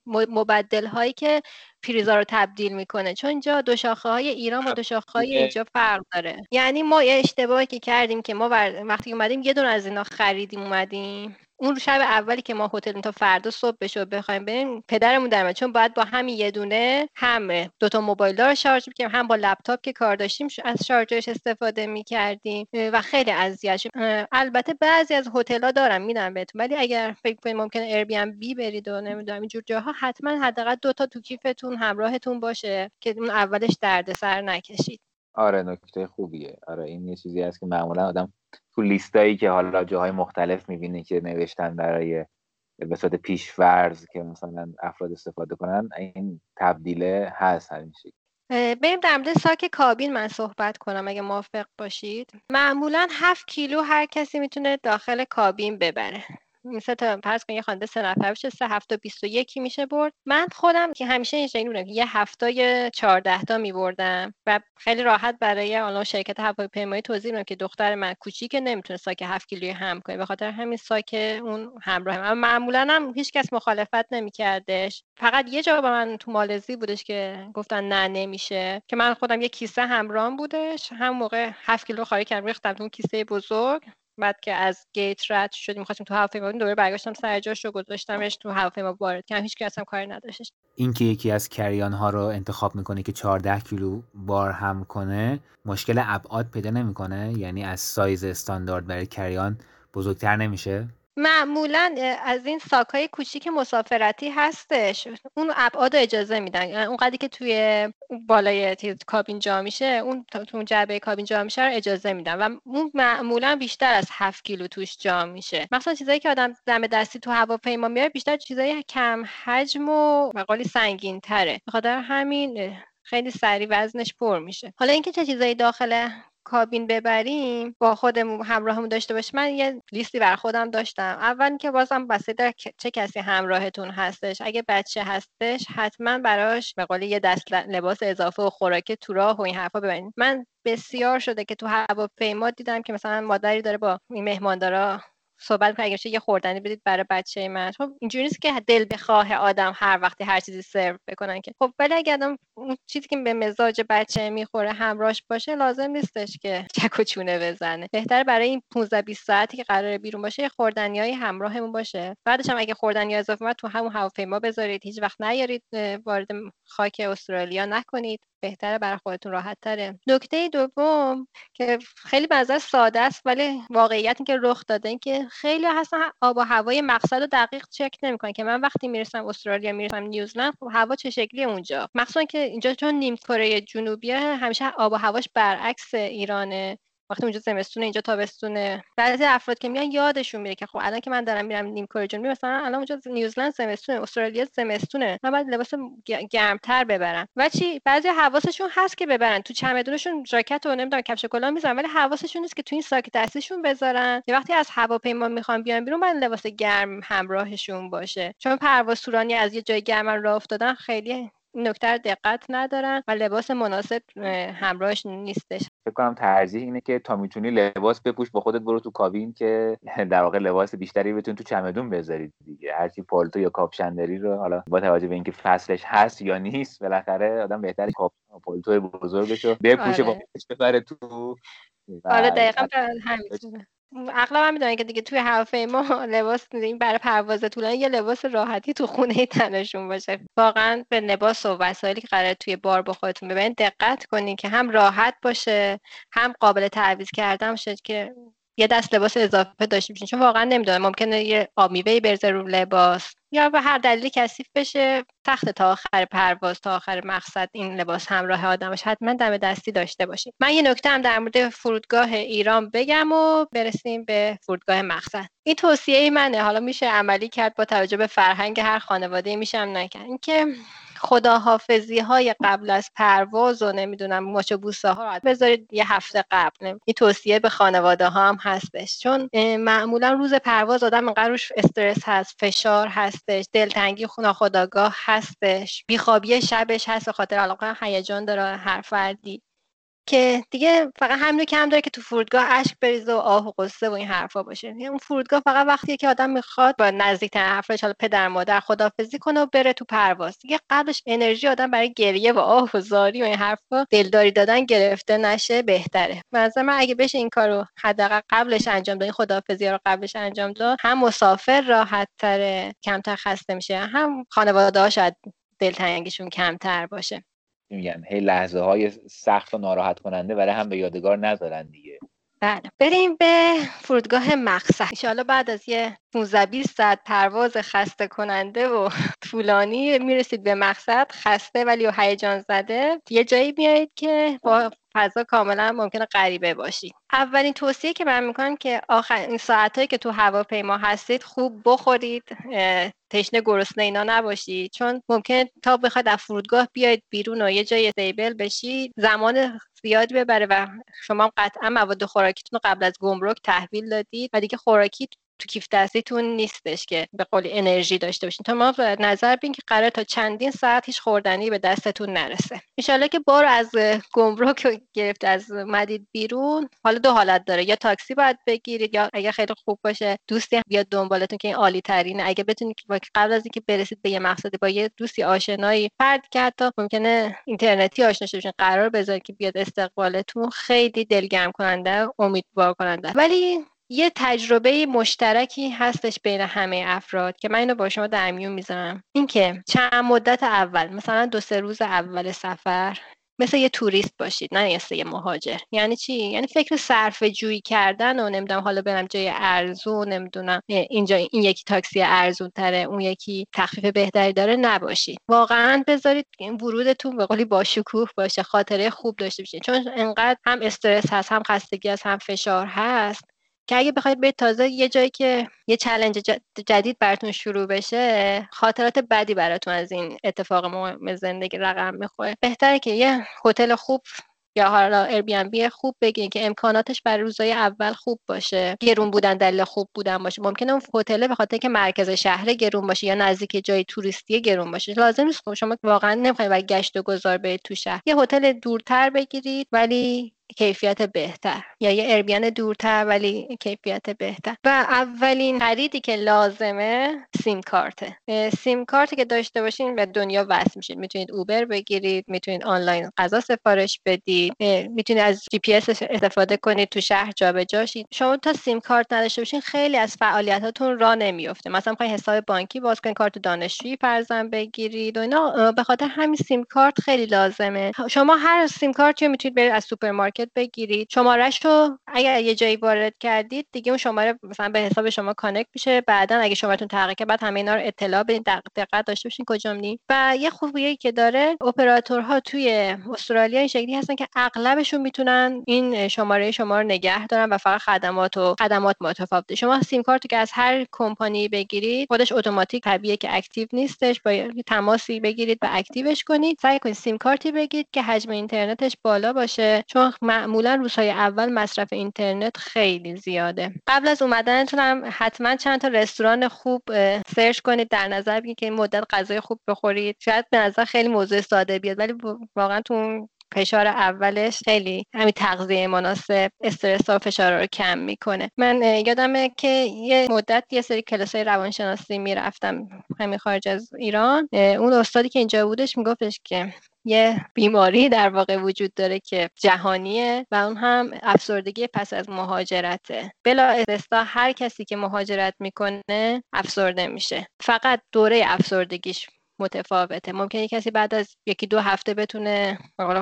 مبدل هایی که پریزا رو تبدیل میکنه، چون اینجا دو شاخه های ایران و دو شاخه های اینجا فرق داره. یعنی ما اشتباهی که کردیم که ما وقتی اومدیم یه دونه از اینا خریدیم اومدیم، اون شب اولی که ما هتل تا فردا صبح بشه بخوایم بریم پدرمون درمون، چون باید با همین یه دونه هم دوتا موبایل رو شارژ می‌کردیم، هم با لپتاپ که کار داشتیم از شارژرش استفاده می‌کردیم و خیلی اذیت شدیم. البته بعضی از هتل‌ها دارن میدن بهتون، ولی اگر فکر کنید ممکنه ایر بی ام بی برید و نمیدونم اینجور جاها، حتما حداقل دوتا تو کیفتون همراهتون باشه که اون اولش دردسر نکشید. آره نکته خوبیه. آره این یه چیزی هست که معمولا آدم تو لیستایی که حالا جاهای مختلف می‌بینی که نوشتن برای به صورت پیش‌فرض که مثلا افراد استفاده کنن، این تبدیله هست همیشه. بریم در مورد ساک کابین من صحبت کنم اگه موافق باشید. معمولاً 7 کیلو هر کسی میتونه داخل کابین ببره. مثلا تا فرض کن یه خانواده 3 نفر بشه، 3 هفته 21 میشه برد. من خودم که همیشه این شکلی بودم که یه هفتای 14 تا می‌بردم و خیلی راحت برای اون شرکت هواپیمایی توضیح میدم که دختر من کوچیکه نمیتونه ساک 7 کیلویی هم کنه، به خاطر همین ساک اون همراهم. اما معمولا هم هیچ کس مخالفت نمی‌کردش. فقط یه جا با من تو مالزی بودش که گفتن نه نمیشه، که من خودم یه کیسه همراهم بودش، هم موقع 7 کیلو خالی کردم ریختم تو کیسه بزرگ، بعد که از گیت رد شدیم می‌خواستیم تو هواپیما دوباره برگشتم سر جاشو گذاشتمش تو هواپیما وارد کردم، هیچ کی اصلا کاری نداشتش. این که یکی از کریان ها رو انتخاب میکنه که 14 کیلو بار هم کنه مشکل ابعاد پیدا نمیکنه، یعنی از سایز استاندارد برای کریان بزرگتر نمیشه. معمولا از این ساکای کوچیک مسافرتی هستش اون ابعاد اجازه میدن، اونقدری که توی بالای کابین جا میشه، اون تو جعبه کابین جا میشه رو اجازه میدن و اون معمولا بیشتر از 7 کیلو توش جا میشه. مثلا چیزایی که آدم دم دستی تو هواپیما میاره بیشتر چیزای کم حجم و مقالی سنگین تره، به خاطر همین خیلی سریع وزنش پر میشه. حالا اینکه چه چیزایی داخل کابین ببریم با خودمون همراهمون داشته باشیم، من یه لیستی بر خودم داشتم. اول که بازم بسیده چه کسی همراهتون هستش، اگه بچه هستش حتما براش به قول یه دست لباس اضافه و خوراک تو راه و این حرفا ببرین. من بسیار شده که تو هواپیما دیدم که مثلا مادری داره با این مهماندارا صحبت می‌کنه، اگه یه خوردنی بدید برای بچه من. خب اینجوری نیست که دل بخواه آدم هر وقتی هر چیزی سرو بکنن که. خب ولی اگه آدم اون چیزی که به مزاج بچه میخوره همراهش باشه، لازم نیستش که چک و چونه بزنه. بهتره برای این 15 20 ساعتی که قراره بیرون باشه یه خوردنیای همراهمون باشه. بعدش هم اگه خوردنی اضافه اومد تو همون هواپیما بذارید، هیچ وقت نیارید وارد خاک استرالیا نکنید. بهتره برای خودتون راحت تره. نکته دوم که خیلی بازار ساده است ولی واقعیت اینکه رخ داده، این که خیلی هستن آب و هوای مقصد رو دقیق چک نمیکنن، که من وقتی میرسم استرالیا میرسم نیوزلند، خب هوا چه شکلیه اونجا، مخصوصا که اینجا چون نیم کره جنوبیه همیشه آب و هواش برعکس ایرانه، وقتی اونجا زمستونه اینجا تابستونه. بعضی افراد که میان یادشون میره که خب الان که من دارم میرم نیم کره جنوبی، مثلا الان اونجا نیوزلند زمستونه، استرالیا زمستونه، من باید لباس گرمتر ببرم. و چی بعضی حواسشون هست که ببرن تو چمدونشون ژاکت و نمیدونم کفش کلاه میذارن، ولی حواسشون نیست که تو این ساک دستیشون بذارن، یه وقتی از هواپیما میخوان بیان بیرون باید لباس گرم همراهشون باشه، چون پرواز طولانی از یه جای گرم راه افتادن خیلی نکته دقت ندارن و لباس مناسب همراهش نیستش. فکر کنم ترجیح اینه که تا میتونی لباس بپوش با خودت برو تو کابین که در واقع لباس بیشتری بتون تو چمدون بذارید دیگه. هرچی پالتو یا کاپشندری رو، حالا با توجه به اینکه فصلش هست یا نیست، بالاخره آدم بهتره پالتو بزرگشو بپوشه با خودش ببره تو. آره دقیقاً همینه. اغلب هم میدونن که دیگه توی هواپیما لباس این برای پرواز طولانی یه لباس راحتی تو خونه تنشون باشه. واقعا به لباس و وسایلی که قراره توی بار با خودتون ببرین دقت کنین که هم راحت باشه هم قابل تعویض کردن باشه، که یه دست لباس اضافه داشته باشین، چون واقعا نمیدونم ممکنه یه آب میوه‌ای بریزه رو لباس یا به هر دلیلی کثیف بشه، تخت تا آخر پرواز تا آخر مقصد این لباس همراه آدمش حتما دم دستی داشته باشید. من یه نکته هم در مورد فرودگاه ایران بگم و برسیم به فرودگاه مقصد. این توصیه منه، حالا میشه عملی کرد با توجه به فرهنگ هر خانواده، میشه هم نکرد. اینکه خداحافظی های قبل از پرواز و نمیدونم ماچ و بوسه ها رو بذارید یه هفته قبل. این توصیه به خانواده ها هم هستش، چون معمولا روز پرواز آدم اینقدر روش استرس هست، فشار هستش، دلتنگی ناخودآگاه هستش، بیخوابی شبش هست، خاطر علاقه هیجان داره هر فردی که دیگه فقط همینو کم داره که تو فرودگاه اشک بریزه و آه و قصه و این حرفا باشه. اون فرودگاه فقط وقتیه که آدم میخواد با نزدیکترین افرادش، حالا پدر مادر، خدافظی کنه و بره تو پرواز. دیگه قبلش انرژی آدم برای گریه و آه و زاری و این حرفا، دلداری دادن گرفته نشه، بهتره. مثلا من اگه بشه این کارو حداقل قبلش انجام داد، خدافظی رو قبلش انجام داد، هم مسافر راحت تره، کمتر خسته میشه، هم خانواده‌ها شاید دلتنگیشون کمتر باشه. میگم هی لحظه های سخت و ناراحت کننده برای هم به یادگار نذارن دیگه. بله، بریم به فرودگاه مقصد. انشاءالله بعد از یه 15-20 ساعت پرواز خسته کننده و طولانی میرسید به مقصد، خسته ولی و هیجان زده. یه جایی میایید که با فضا کاملا ممکنه غریبه باشید. اولین توصیه که من میکنم که آخرین ساعتایی که تو هواپیما هستید خوب بخورید، تشنه گرسنه اینا نباشید، چون ممکنه تا بخواید از فرودگاه بیاید بیرون و یه جای استیبل بشید زمان زیاد ببره و شما قطعا مواد خوراکیتون رو قبل از گمرک تحویل دادید و دیگه خوراکیت تو کیف دستیتون نیستش که به قول انرژی داشته باشین. تا ما نظر بین که قرار تا چندین ساعت هیچ خوردنی به دستتون نرسه. انشالله که بار از گمرک گرفت از مدید بیرون، حالا دو حالت داره، یا تاکسی باید بگیرید یا اگه خیلی خوب باشه دوستی بیاد دنبالتون که این عالی ترینه. اگه بتونید قبل از اینکه برسید به یه مقصد با یه دوستی آشنایی، فرد که حتی ممکنه اینترنتی آشنا شید، قرار بذارید که بیاد استقبالتون، خیلی دلگرم کننده، امیدوار کننده. ولی یه تجربه مشترکی هستش بین همه افراد که من اینو با شما در میون میذارم، این که چند مدت اول، مثلا 2-3 روز اول سفر، مثل یه توریست باشید، نه مثل یه مهاجر. یعنی چی؟ یعنی فکر صرفه جویی کردن و نمیدونم حالا برم جای ارزون، نمیدونم اینجا این یکی تاکسی ارزون تره، اون یکی تخفیف بهتری داره نباشید. واقعا بذارید ورودتون به قولی با شکوه باشه، خاطره خوب داشته باشید، چون انقدر هم استرس هست، هم خستگی هست، هم فشار هست که اگه بخواید به تازه یه جایی که یه چالش جدید براتون شروع بشه، خاطرات بدی براتون از این اتفاق مهم زندگی رقم میخوره. بهتره که یه هتل خوب یا حالا ایربی‌ان‌بی خوب بگیرین که امکاناتش برای روزهای اول خوب باشه، گرون بودن دلیل خوب بودن باشه. ممکنه اون هتل به خاطر که مرکز شهر گرون باشه یا نزدیک جای توریستی گرون باشه، لازم نیست خب شما واقعا نمیخواید برای گشت و گذار برید تو شهر، یه هتل دورتر بگیرید ولی کیفیت بهتر، یا یه ایربی‌ان دورتر ولی کیفیت بهتر. و اولین خریدی که لازمه سیم کارته. سیم کارتی که داشته باشین به دنیا وصل میشید، میتونید اوبر بگیرید، میتونید آنلاین غذا سفارش بدید، میتونید از جی پی اس استفاده کنید، تو شهر جابجا شید. شما تا سیم کارت نداشته باشین خیلی از فعالیتاتون راه نمیفته. مثلا میخواین حساب بانکی باز کنید، کارت دانشجویی فرضاً بگیرید و اینا، به خاطر همین سیم کارت خیلی لازمه. شما هر سیم کارتی میتونید برید از سوپرمارکت بگیرید، شمارهش رو اگر یه جایی وارد کردید دیگه اون شماره مثلا به حساب شما کانکت میشه. بعداً اگه شمارهتون تغییر کرد بعد همه اینا رو اطلاع بدین، دقت داشته باشین کجا می‌رین. و یه خوبیه که داره، اپراتورها توی استرالیا این شکلی هستن که اغلبشون میتونن این شماره شما رو نگه دارن و فقط خدمات متفاوته. شما سیم کارتی که از هر کمپانی بگیرید خودش اتوماتیک طبیعیه که اکتیو نیستش، باید تماسی بگیرید و اکتیوش کنید. سعی کنید سیم کارتی بگیرید که حجم اینترنتش بالا باشه، چون معمولا روزهای اول مصرف اینترنت خیلی زیاده. قبل از اومدنتون هم حتما چند تا رستوران خوب سرچ کنید، در نظر بگیرید که این مدت غذای خوب بخورید. شاید به نظر خیلی موضوع ساده بیاد ولی واقعا تو فشار اولش خیلی همین تغذیه مناسب استرس و فشار رو کم میکنه. من یادمه که یه مدت یه سری کلاسای روانشناسی میرفتم همین خارج از ایران، اون استادی که اینجا بودش میگفتش که یه بیماری در واقع وجود داره که جهانیه و اون هم افسردگی پس از مهاجرته. بلا استثنا هر کسی که مهاجرت میکنه افسرده میشه، فقط دوره افسردگیش متفاوته. ممکنه کسی بعد از 1-2 هفته بتونه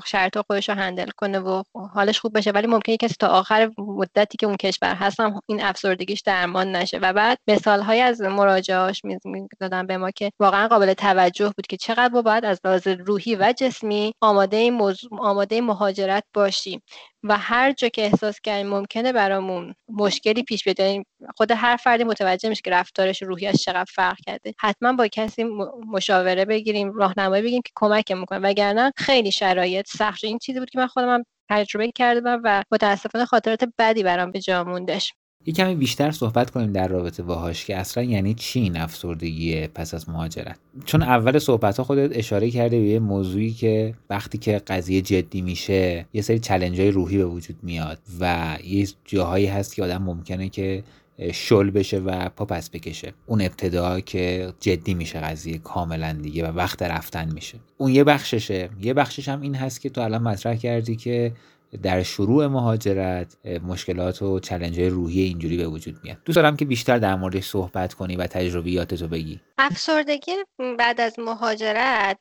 شرط خودش رو هندل کنه و حالش خوب بشه، ولی ممکنه کسی تا آخر مدتی که اون کشور هستم این افسردگیش درمان نشه. و بعد مثال‌های از مراجعهاش میدادن به ما که واقعا قابل توجه بود که چقدر باید از لحاظ روحی و جسمی آماده مهاجرت باشیم. و هر جا که احساس کنیم ممکنه برامون مشکلی پیش بیاد، خود هر فردی متوجه میشه که رفتارش روحیش چقدر فرق کرده، حتما با کسی مشاوره بگیریم، راهنمایی بگیریم که کمکمون کنه، وگرنه خیلی شرایط سخت. این چیزی بود که من خودم تجربه کردم و متاسفانه خاطرات بدی برام به جا موندش. یک کمی بیشتر صحبت کنیم در رابطه باهاش که اصلا یعنی چی این افسردگی پس از مهاجرت، چون اول صحبت‌ها خودت اشاره کرده به یه موضوعی که وقتی که قضیه جدی میشه یه سری چالش‌های روحی به وجود میاد و یه جاهایی هست که آدم ممکنه که شل بشه و پا پس بکشه. اون ابتدا که جدی میشه قضیه کاملا دیگه و وقت رفتن میشه، اون یه بخششه. یه بخشش هم این هست که تو الان مطرح کردی که در شروع مهاجرت مشکلات و چالش‌های روحی اینجوری به وجود میاد. دوست دارم که بیشتر در موردش صحبت کنی و تجربیاتتو بگی. افسردگی بعد از مهاجرت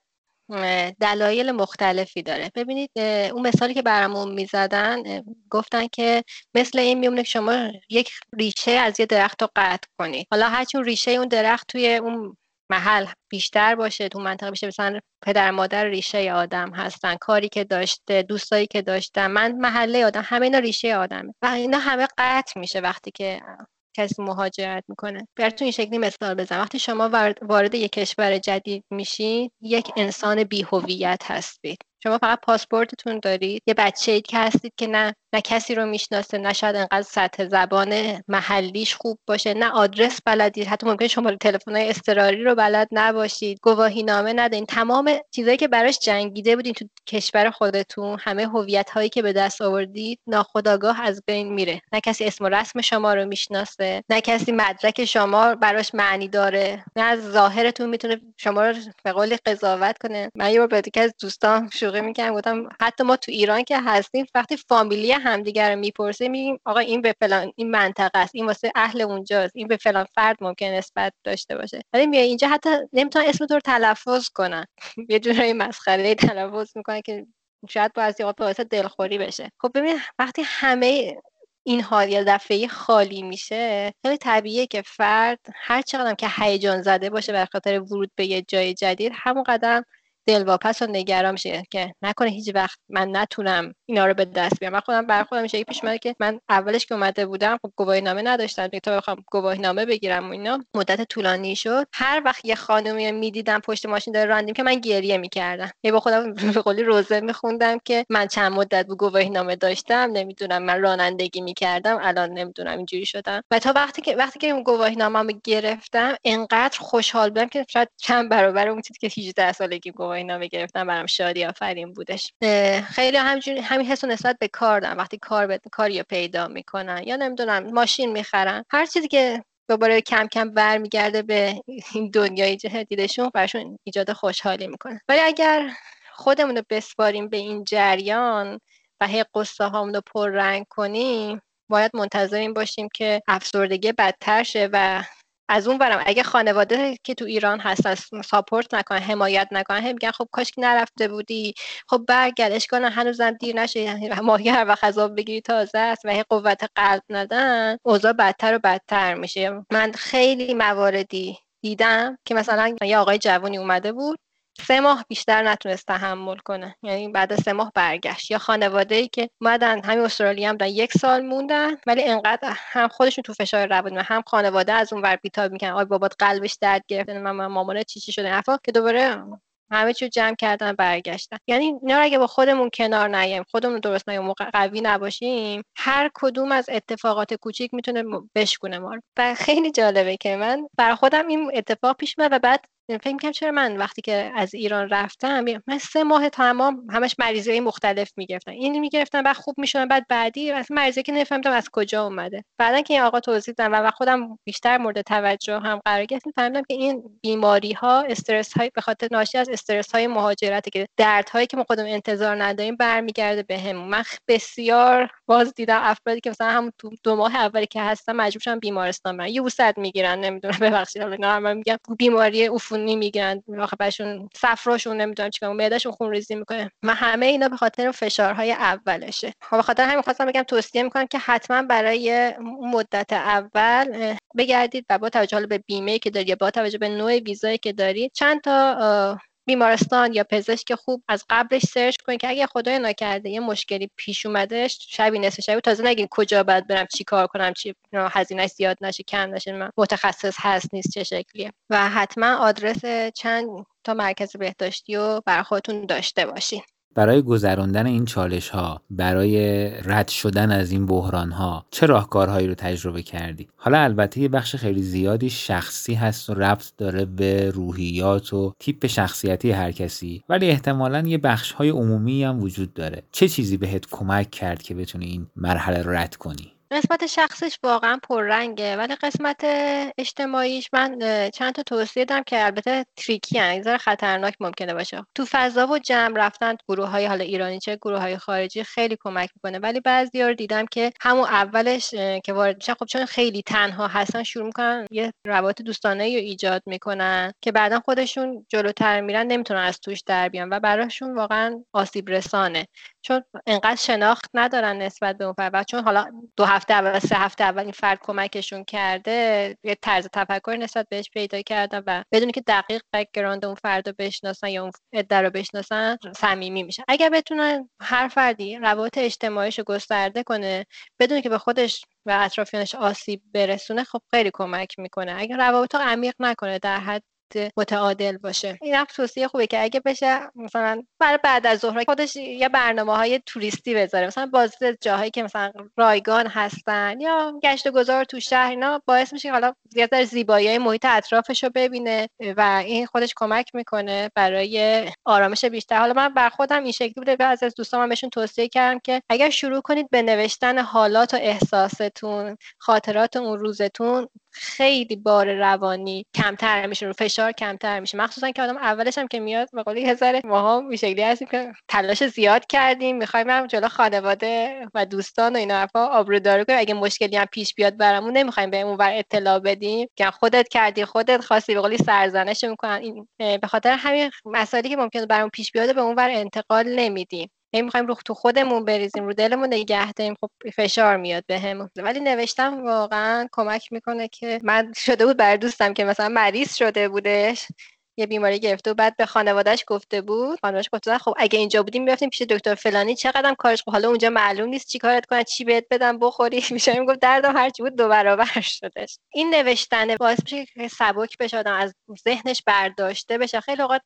دلایل مختلفی داره. ببینید اون مثالی که برامون میزدن، گفتن که مثل این میمونه که شما یک ریشه از یه درخت رو قطع کنی. حالا هرچون ریشه اون درخت توی اون محل بیشتر باشه، تو منطقه بیشتر، مثلا پدر مادر ریشه آدم هستن، کاری که داشته، دوستایی که داشتن، من محله آدم، همه اینا ریشه آدمه و اینا همه قطع میشه وقتی که کسی مهاجرت میکنه. براتون این شکلی مثال بزنم، وقتی شما وارد یک کشور جدید میشین یک انسان بی‌هویت هستید. شما فقط پاسپورتتون دارید، یه بچه‌ای که هستید که نه کسی رو میشناسه، نه شاید انقدر سطح زبان محلیش خوب باشه، نه آدرس بلدید، حتی ممکنه شماره تلفن‌های اضطراری رو بلد نباشید، گواهینامه ندارید. تمام چیزایی که براش جنگیده بودین تو کشور خودتون، همه هویت‌هایی که به دست آوردید ناخودآگاه از بین میره. نه کسی اسم و رسم شما رو میشناسه، نه کسی مدرک شما براش معنی داره، نه ظاهرتون میتونه شما رو به قول قضاوت کنه. من یه بار به یکی از دوستام میگم، گفتم حتی ما تو ایران که هستیم وقتی فامیلی همدیگه رو میپرسیم میگیم آقا این به فلان این منطقه است، این واسه اهل اونجاست، این به فلان فرد ممکن نسبت داشته باشه، ولی میای اینجا حتی نمیتونن اسم تو رو تلفظ کنن. یه جورایی مسخره تلفظ میکنن که شاید بعضی وقتا باعث دلخوری بشه. خب ببین وقتی همه این حال یه دفعه خالی میشه، خیلی طبیعیه که فرد هر چقدرم که هیجان زده باشه به خاطر ورود به یه جای جدید، همون قدم دلواپس و نگران میشه که نکنه هیچ وقت من نتونم اینا رو به دست بیارم. من خودم برخودم شکی پیش اومده که من اولش که اومده بودم خب گواهینامه نداشتم، تا بخوام گواهینامه بگیرم و اینا مدت طولانی شد. هر وقت یه خانومی میدیدم پشت ماشین داره راندیم که من گریه میکردم، یه با خودم به قولی روزه میخوندم که من چند مدت بود گواهینامه داشتم، نمیدونم من رانندگی میکردم، الان نمیدونم اینجوری شدم. و تا وقتی که گواهینامه‌مو گرفتم انقدر خوشحال بودم که شاید چند برابر اون چیزی که 18 سالگی گواهینامه گرفتم برام شادی آفرین بودش. خیلی همین حس نسبت به کار دارن، وقتی کاری پیدا میکنن یا نمیدونم ماشین میخرن، هر چیزی که دوباره کم کم برمیگرده به این دنیای جدیدشون براشون ایجاد خوشحالی میکنه. ولی اگر خودمون رو بسپاریم به این جریان و هی قصه هامون رو پررنگ کنیم، باید منتظر این باشیم که افسردگی بدتر شه. و از اون برم اگه خانواده که تو ایران هستن ساپورت نکنن، حمایت نکنن، هم میگن خب کاش که نرفته بودی، خب برگردش کنن، هنوزم دیر نشه، ماهی هر وقت عذاب بگیری تازه است، و هیچ قوت قلب ندن اوضاع بدتر و بدتر میشه. من خیلی مواردی دیدم که مثلا یه آقای جوانی اومده بود 3 ماه بیشتر نتونست تحمل کنه، یعنی بعد از 3 ماه برگشت. یا خانواده‌ای که اومدن همین استرالیا هم 1 سال موندن، ولی انقدر هم خودشون تو فشار روانی هم خانواده از اون ور بیتاب میکنن، آی بابات قلبش درد گرفته، مامانه چی شده، حرفا که دوباره همه چیو جمع کردن برگشتن. یعنی اینا رو اگه با خودمون کنار نیایم، خودمون درست نیایم، قوی نباشیم، هر کدوم از اتفاقات کوچیک میتونه بشکونه ما. و خیلی جالبه که من برای خودم این اتفاق پیش اومد و بعد فکر می‌کنم چرا من وقتی که از ایران رفتم من 3 ماه تمام همش مریضی‌های مختلف می‌گرفتم، این می‌گرفتم بعد خوب می‌شدم، بعد بعدی اصلا مریضی که نفهمیدم از کجا اومده. بعدن که این آقا توضیح دادن و خودم بیشتر مورد توجه هم قرار گرفت، فهمیدم که این بیماری‌ها، استرس‌های به خاطر ناشی از استرس‌های مهاجرت که دردهایی که ما خودمون انتظار نداریم برمیگرده بهمون. من بسیار باز دیدم افرادی که مثلا هم تو 2 ماه اولی که هستن مجبور شدن بیمارستان برن، یوسد می‌گیرن، نمی‌دونم ببخشید اینا هم میگن بیماری نمیگیرن، آخه براشون صفراشون نمیدونم چیکار، معدهشون خونریزی میکنه و همه اینا به خاطر فشارهای اولشه. خب به خاطر همین خواستم بگم توصیه میکنم که حتما برای مدت اول بگردید و با توجه به بیمه که دارید یا با توجه به نوع ویزایی که دارید چند تا بیمارستان یا پزشک خوب از قبلش سرچ کنین که اگه خدای نکرده یه مشکلی پیش اومدش شبی نصف شبی تازه نگین کجا باید برم، چی کار کنم، چی هزینه‌اش زیاد نشه، کم نشه، من متخصص هست نیست، چه شکلیه. و حتما آدرس چند تا مرکز بهداشتی رو برای خودتون داشته باشین. برای گذراندن این چالش‌ها، برای رد شدن از این بحران‌ها چه راهکارهایی رو تجربه کردی؟ حالا البته یه بخش خیلی زیادی شخصی هست و ربط داره به روحیات و تیپ شخصیتی هر کسی، ولی احتمالاً یه بخش‌های عمومی هم وجود داره. چه چیزی بهت کمک کرد که بتونی این مرحله رو رد کنی؟ قسمت شخصش واقعا پررنگه، ولی قسمت اجتماعیش من چند تا توصیه دادم که البته تریکی ان، ذره خطرناک ممکنه باشه. تو فضا و جمع رفتن، گروهای حالا ایرانی چه گروهای خارجی خیلی کمک میکنه، ولی بعضیا رو دیدم که همون اولش که وارد میشن، خب چون خیلی تنها هستن شروع میکنن یه روابط دوستانه‌ای رو ایجاد میکنن که بعدا خودشون جلوتر میرن، نمیتونن از توش در بیان و براشون واقعا آسیب رسانه، چون انقدر شناخت ندارن نسبت به اون فرد. چون حالا دو هفته اول، سه هفته اول این فرد کمکشون کرده، یه طرز تفکر نسبت بهش پیدا کردن و بدون که دقیق بک‌گراند اون فرد رو بشناسن یا اون عده رو بشناسن صمیمی میشن. اگر بتونن هر فردی روابط اجتماعیشو گسترده کنه بدون که به خودش و اطرافیانش آسیب برسونه، خب خیلی کمک میکنه. اگر روابطو عمیق نکنه، در حد متعادل باشه. این هم توصیه خوبه که اگه بشه مثلا برای بعد از ظهر خودش یه برنامه‌های توریستی بذاره، مثلا بازدید جاهایی که مثلا رایگان هستن یا گشت و گذار تو شهر، اینا باعث میشه حالا زیادتر زیبایی‌های محیط اطرافش رو ببینه و این خودش کمک میکنه برای آرامش بیشتر. حالا من بر خودم این شکلی بوده، بعضی از دوستام بهشون توصیه کردم که اگر شروع کنید به نوشتن حالات و احساستون، خاطرات اون روزتون، خیلی بار روانی کمتر میشه، رو فشار کمتر میشه، مخصوصا که آدم اولش هم که میاد به قولی هزار ماها این شکلی هستیم که تلاش زیاد کردیم، میخوایم هم جلو خانواده و دوستان و این حرفا آبرودار کنیم، اگه مشکلی هم پیش بیاد برامون نمیخوایم به اون ور اطلاع بدیم که خودت کردی، خودت خواستی، به قولی سرزنش میکنن. به خاطر همین مسائلی که ممکنه برامون پیش بیاد به اون ور انتقال نمیدیم، میخوایم رو تو خودمون بریزیم، رو دلمون نگه داریم، خب فشار میاد بهمون. ولی نوشتم واقعا کمک میکنه که من شده بود برای دوستم که مثلا مریض شده بودش، یه بیماری گرفته و بعد به خانواده‌اش گفته بود، خانواده‌اش گفتن خب اگه اینجا بودیم می‌رفتیم پیش دکتر فلانی، چقدرم کارش خوب، حالا اونجا معلوم نیست چی کارت کنن، چی بهت بدن بخوری، میشم گفت دردم هرچی بود دو برابر شدش. این نوشتن باعث میشه که سبک بشه، آدم از ذهنش برداشته بشه. خیلی اوقات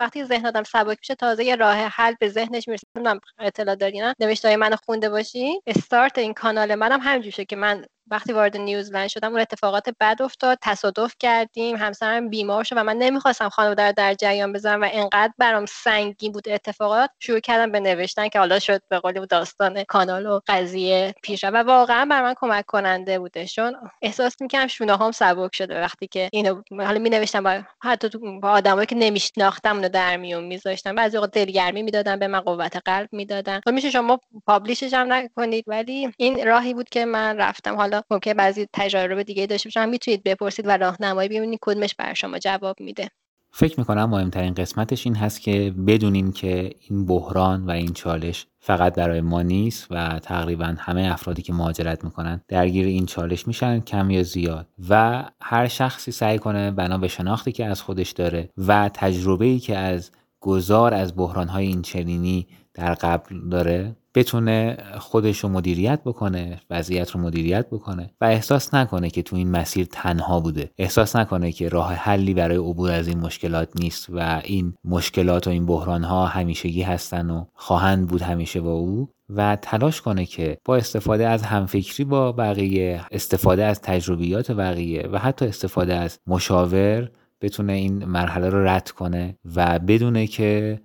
وقتی ذهن آدم سبک میشه تازه یه راه حل به ذهنش میرسه. نمیدونم اطلاع داری نه، نوشته‌های منو خونده باشی. استارت این کانال منم همینجوری شد که من وقتی وارد نیوزلند شدم اون اتفاقات بد افتاد، تصادف کردیم، همسرم بیمار شد و من نمیخواستم خانواده رو در جریان بذارم و انقدر برام سنگین بود اتفاقات، شروع کردم به نوشتن که حالا شد به قول داستان کانال و قضیه پیش رفت و واقعا بر من کمک کننده بوده، چون احساس می‌کردم شونه‌هام سبک شده وقتی که اینو حالا می‌نوشتم، با حتی با آدمایی که نمی‌شناختم اونو در میون می‌ذاشتم، بعضی وقت دلگرمی می‌دادن به من، قوت قلب می‌دادن. خب میشه شما پابلیشش هم نکنید، ولی این راهی بود که من رفتم. حالا ممکنه بعضی تجارب دیگه داشته باشن، میتونید بپرسید و راهنمایی ببینید کدومش برای شما جواب میده. فکر میکنم مهمترین قسمتش این هست که بدونیم که این بحران و این چالش فقط برای ما نیست و تقریبا همه افرادی که مهاجرت میکنن درگیر این چالش میشن، کم یا زیاد، و هر شخصی سعی کنه بنا به شناختی که از خودش داره و تجربه‌ای که از گذار از بحران‌های این چنینی در قبل داره بتونه خودش رو مدیریت بکنه، وضعیت رو مدیریت بکنه و احساس نکنه که تو این مسیر تنها بوده، احساس نکنه که راه حلی برای عبور از این مشکلات نیست و این مشکلات و این بحران‌ها همیشگی هستن و خواهند بود همیشه با او، و تلاش کنه که با استفاده از همفکری با بقیه، استفاده از تجربیات بقیه و حتی استفاده از مشاور بتونه این مرحله رو رد کنه و بدونه که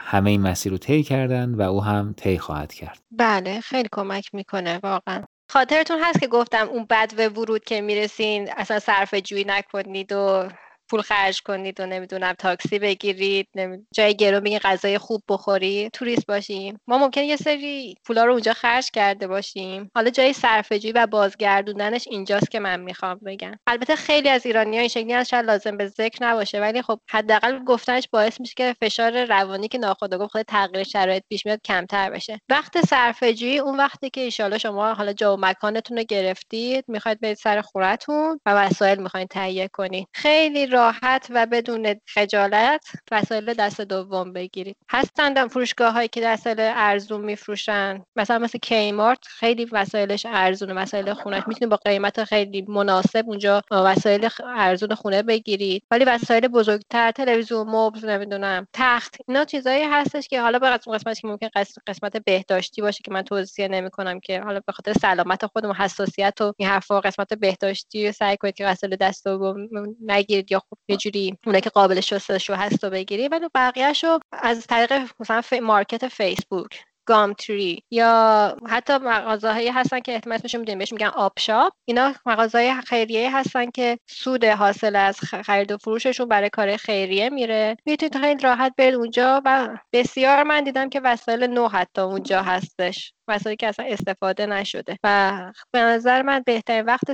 همه این مسیر رو طی کردن و او هم طی خواهد کرد. بله خیلی کمک میکنه واقعا. خاطرتون هست که گفتم اون بدو ورود که میرسین اصلا صرفه جویی نکنید و پول خرج کنید و نمیدونم تاکسی بگیرید، جای گرون بگیرید، غذای خوب بخورید، توریست باشیم. ما ممکنه یه سری پولا رو اونجا خرج کرده باشیم، حالا جای صرفه‌جویی و بازگردوندنش اینجاست که من میخوام بگم. البته خیلی از ایرانی‌ها این شکلی هستن، شاید لازم به ذکر نباشه، ولی خب حداقل گفتنش باعث میشه که فشار روانی که ناخودآگاه خود تغییر شرایط پیش میاد کمتر بشه. وقت صرفه‌جویی اون وقتی که ان شما حالا جا و مکانتون رو گرفتید، میخواید برید سر خورتون و وسایل میخواید تهیه کنید. خیلی راحت و بدون خجالت وسایل دست دوم بگیرید. هستند فروشگاه‌هایی که وسایل ارزون میفروشن، مثلا کیمارت خیلی وسایلش ارزونه، وسایل خونش میتونید با قیمت خیلی مناسب اونجا وسایل ارزون خونه بگیرید. ولی وسایل بزرگتر، تلویزیون، مبل، نمیدونم تخت، اینا چیزایی هستش که حالا به قسمتی که ممکن قسمت بهداشتی باشه که من توصیه نمی‌کنم، که حالا به خاطر سلامت خودمون حساسیت و این حرفا قسمت بهداشتی سعی کنید که وسایل دست دوم نگیرید یا خوب یه جوری اونایی که قابل شستشو هستو بگیرید، ولی بقیه‌شو از طریق مثلا مارکت فیسبوک، گامتری یا حتی مغازه‌هایی هستن که احتمالاً اسمشون میدونید، بهش میگن آپ شاپ. اینا مغازه‌های خیریه هستن که سود حاصل از خرید و فروششون برای کار خیریه میره. میتونید خیلی راحت برید اونجا و بسیار من دیدم که وسایل نو حتی اونجا هستش، وسایلی که اصلا استفاده نشده و به نظر من بهترین وقت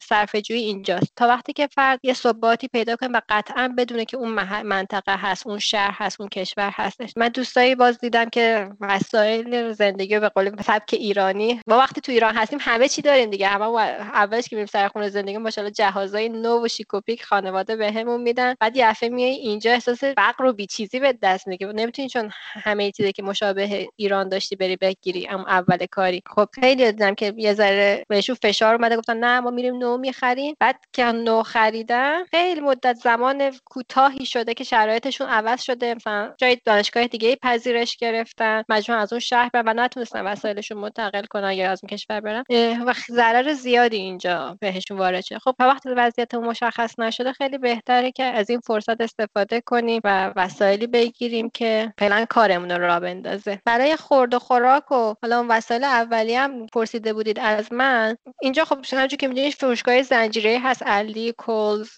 صرفه‌جویی اینجاست، تا وقتی که فرد یه ثباتی پیدا کنه و قطعاً بدونه که اون منطقه هست، اون شهر هست، اون کشور هستش. من دوستایی باز دیدم که وسایل زندگی رو به قول سبک ایرانی، ما وقتی تو ایران هستیم همه چی داریم دیگه، همه اولش که میریم سر خونه زندگی ماشاءالله جهازای نو و شیک و پیک خانواده بهمون میدن، بعد یه دفعه میای اینجا احساس فقر و بی‌چیزی به دست میگیری، نمیتونی چون همه چیزی که مشابه ایران داشتی بری بگیری. ام اول کاری خب خیلی دیدم که یه ذره بهشون فشار اومده، گفتن نه ما میریم نو میخریم. بعد که نو خریدن خیلی مدت زمان کوتاهی شده که شرایطشون عوض شده، مثلا جای دانشگاه دیگه‌ای پذیرش گرفتن، مجموعه از اون شهر برن و نتونستن وسایلشون منتقل کنن یا از اون کشور برن و ضرر زیادی اینجا بهشون وارد شده. خب تا وقتی وضعیت مشخص نشده خیلی بهتره که از این فرصت استفاده کنیم و وسایلی بگیریم که فعلا کارمون رو راه بندازه. برای خورد و خوراک و حالا اون وسایل اولیه هم پرسیده بودید از من، اینجا خب همونجوری که می‌دونید فروشگاه زنجیره‌ای هست، علی، کولز،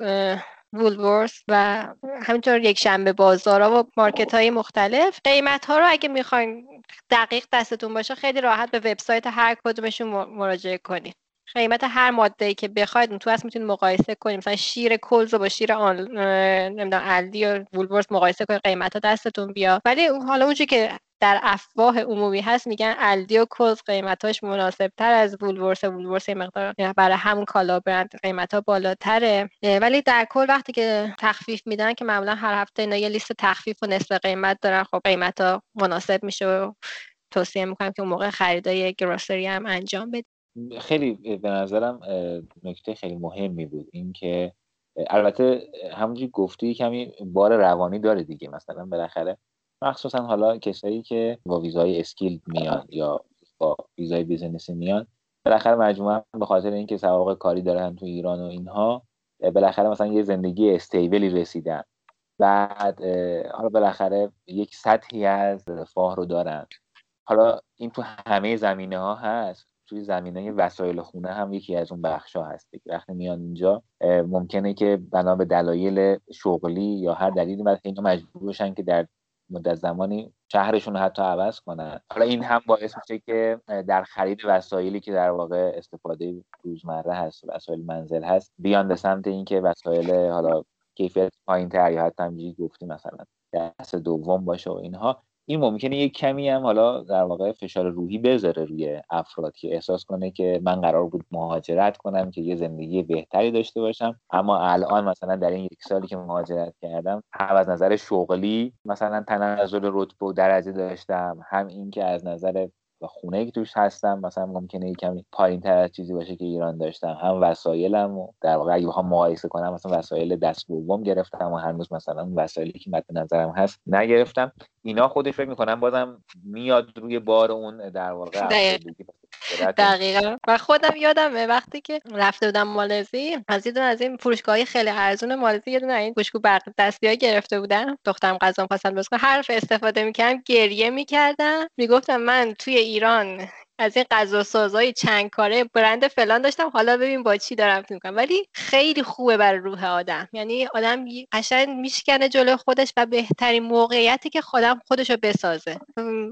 وولورث و همینطور یک شنبه بازارا و مارکت‌های مختلف. قیمت‌ها رو اگه می‌خواید دقیق دستتون باشه خیلی راحت به وبسایت هر کدومشون مراجعه کنید. قیمت هر ماده‌ای که بخواید تو اصل میتونید مقایسه کنید، مثلا شیر کلز رو با شیر نمیدونم علی یا وولورث مقایسه کنید، قیمت‌ها دستتون بیا. ولی حالا اونجوری که در افواه عمومی هست میگن الدی و کلز قیمتاش مناسبتر از وولورث، وولورث مقدار برای همون کالا برند قیمتا بالاتره، ولی در کل وقتی که تخفیف میدن که معمولا هر هفته اینا یه لیست تخفیف و نصف قیمت دارن، خب قیمتا مناسب میشه و توصیه میکنم که اون موقع خریدای گروسری هم انجام بدید. خیلی به نظرم نکته خیلی مهمی بود این که البته همونجوری گفتی کمی بار روانی داره دیگه، مثلا بالاخره مخصوصا حالا کسایی که با ویزای اسکیل میان یا با ویزای بیزنسی میان، بالاخره مجموعه به خاطر اینکه سوابق کاری دارن تو ایران و اینها، بالاخره مثلا یه زندگی استیبلی رسیدن، بعد حالا بالاخره یک سطحی از رفاه رو دارن. حالا این تو همه زمینه ها هست، توی زمینه وسایل خونه هم یکی از اون بخشا هست. وقتی میان اینجا ممکنه که بنا به دلایل شغلی یا هر دلیلی اینا مجبور بشن که در مدت زمانی شهرشون رو حتی عوض کنن. حالا این هم باعث میشه که در خرید وسایلی که در واقع استفاده روزمره هست، وسایل منزل هست، بیان به سمت این که وسایل حالا کیفیت پایین‌تر یا حتی همینجوری گفتیم مثلا دست دوم باشه و اینها. این ممکنه یک کمی هم حالا در واقع فشار روحی بذاره روی افراد که احساس کنه که من قرار بود مهاجرت کنم که یه زندگی بهتری داشته باشم، اما الان مثلا در این یک سالی که مهاجرت کردم هم از نظر شغلی مثلا تنزل رتبه و درجه داشتم، هم این که از نظر خونه که توش هستم مثلا ممکنه یک کمی پایین‌تر از چیزی باشه که ایران داشتم، هم وسایلم و در واقع اگه بخوام مقایسه کنم مثلا وسایل دست دوم گرفتم و هنوز مثلا وسایلی که مد نظرم هست نگرفتم. اینا خودش فکر می‌کنم بازم میاد روی بار اون در واقع دقیقا. و خودم یادمه وقتی که رفته بودم مالزی، از یه دونه از این فروشگاه‌های خیلی ارزون مالزی یه دونه این گوشکو برق دستی‌ها گرفته بودم، دخترم قزم خواستن بس کنم، حرف استفاده می‌کردم گریه می‌کردم، میگفتم من توی ایران از این غذاسازهای چند کاره برند فلان داشتم، حالا ببین با چی دارم فکر می‌کنم. ولی خیلی خوبه برای روح آدم، یعنی آدم قشنگ میشکنه جلوی خودش و بهترین موقعیتی که خودش رو بسازه.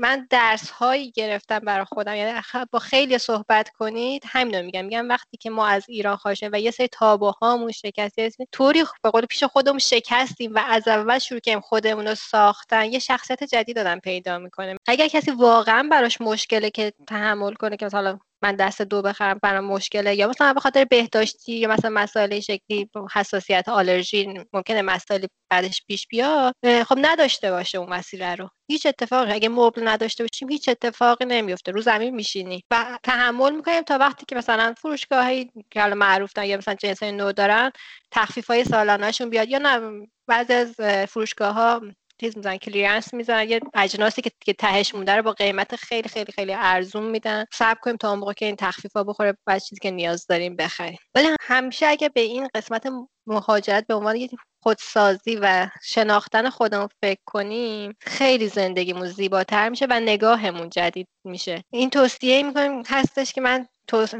من درس‌هایی گرفتم برای خودم، یعنی با خیلی صحبت کنید همینو میگم وقتی که ما از ایران خارج و یه سری تابوهامون شکسته، طوری به قول پیش خودمون شکستیم و از اول شروع کردیم خودمون رو ساختن، یه شخصیت جدید آدم پیدا می‌کنه. اگر کسی واقعا براش مشکله که تحمل کنه که مثلا من دست دو بخرم برام مشکله، یا مثلا به خاطر بهداشتی یا مثلا مسائل شکلی حساسیت آلرژی ممکنه مسائل بعدش پیش بیاد، خب نداشته باشه اون مسئله رو. هیچ اتفاقی اگه مبل نداشته باشیم هیچ اتفاقی نمیفته، رو زمین میشینی و تحمل میکنیم تا وقتی که مثلا فروشگاهی که الان معروف دارن یا مثلا جنس نو دارن تخفیفای سالانه‌شون بیاد، یا نه بعضی از فروشگاه‌ها چیز میزنن کلیرنس میزنن، یه اجناسی که تهش مونده رو با قیمت خیلی خیلی خیلی ارزون میدن. صبر کنیم تا اون موقع که این تخفیفا بخوره بعد چیزی که نیاز داریم بخریم. ولی همیشه اگه به این قسمت مهاجرت به عنوان یه خودسازی و شناختن خودمون فکر کنیم، خیلی زندگیمون زیباتر میشه و نگاهمون جدید میشه. این توصیه میکنم هستش که من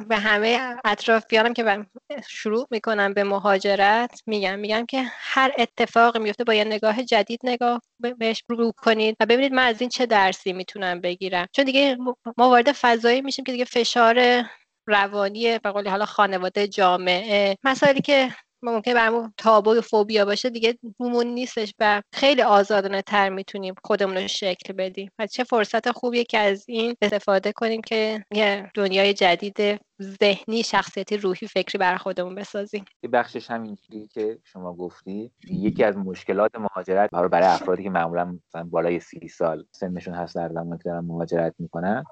به همه اطرافیانم که شروع میکنم به مهاجرت میگم که هر اتفاقی میفته با یه نگاه جدید نگاه بهش رو کنید و ببینید من از این چه درسی میتونم بگیرم. چون دیگه ما وارد فضایی میشیم که دیگه فشار روانی به قول حالا خانواده، جامعه، مسائلی که ممکنه برامون تابو و فوبیا باشه دیگه مومون نیستش و خیلی آزادانه تر میتونیم خودمون رو شکل بدیم. و چه فرصت خوبیه که از این استفاده کنیم که یه دنیای جدید ذهنی، شخصیتی، روحی، فکری برای خودمون بسازیم. بخشش همین چیزی که شما گفتی، یکی از مشکلات مهاجرت برای افرادی که معمولا مثلا بالای 30 سال سنشون هست در زمانی که دارن مهاجرت میکنن،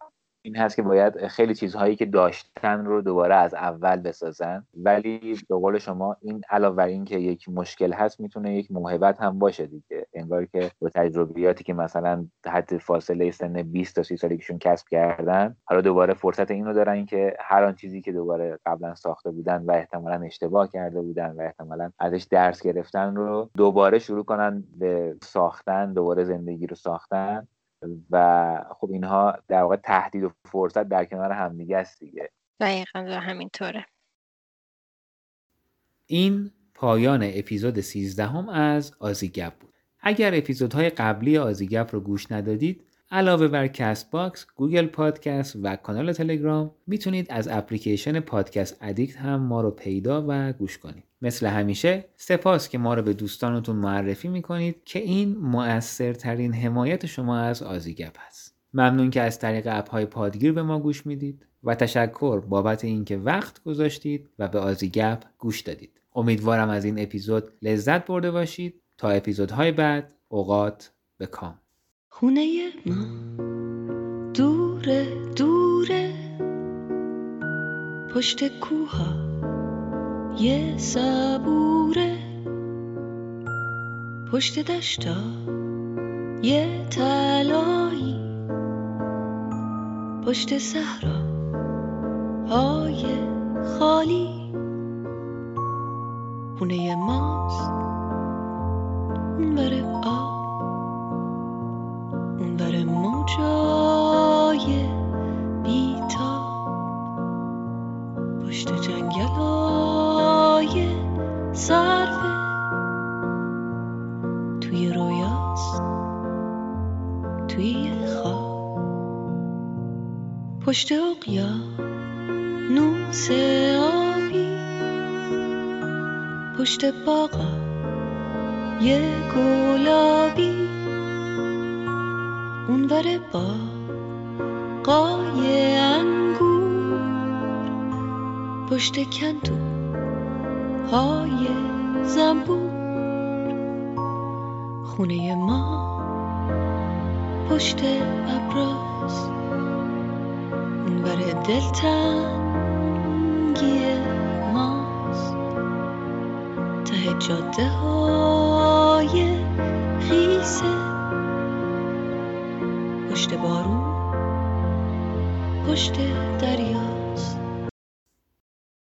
این هست که باید خیلی چیزهایی که داشتن رو دوباره از اول بسازن. ولی به قول شما این علاوه بر این که یک مشکل هست میتونه یک موهبت هم باشه دیگه، انگار که با تجربیاتی که مثلا حد فاصله سن 20 تا 30 سالگیشون کسب کردن، حالا دوباره فرصت اینو دارن که هر آن چیزی که دوباره قبلا ساخته بودن و احتمالاً اشتباه کرده بودن و احتمالاً ازش درس گرفتن رو دوباره شروع کنن به ساختن، دوباره زندگی رو ساختن. و خب اینها در واقع تهدید و فرصت در کنار همدیگه است دیگه. دقیقاً همینطوره. این پایان اپیزود 13 از آزیگپ بود. اگر اپیزودهای قبلی آزیگپ رو گوش ندادید، علاوه بر کست باکس، گوگل پادکست و کانال تلگرام میتونید از اپلیکیشن پادکست ادیکت هم ما رو پیدا و گوش کنید. مثل همیشه سپاس که ما رو به دوستانتون معرفی میکنید که این مؤثرترین حمایت شما از آزیگپ هست. ممنون که از طریق اپ‌های پادگیر به ما گوش میدید و تشکر بابت اینکه وقت گذاشتید و به آزیگپ گوش دادید. امیدوارم از این اپیزود لذت برده باشید. تا اپیزودهای بعد، اوقات به کام. خونه ما دوره دوره، پشت کوها یه سبوره، پشت دشتا یه تلایی، پشت صحرا های خالی. خونه ماست اون بره آب، اون بره موجای بیتاب، پشت جنگلای صرفه، توی رویاست توی خواب، پشت اقیانوس آبی، پشت باغا یه گلابی، اون بره با قای انگور، پشت کندو های زنبور. خونه ما پشت ابراز، اون بره دلتنگی ماست، ته جاده های خیسه، پشت بارون پشت دریا.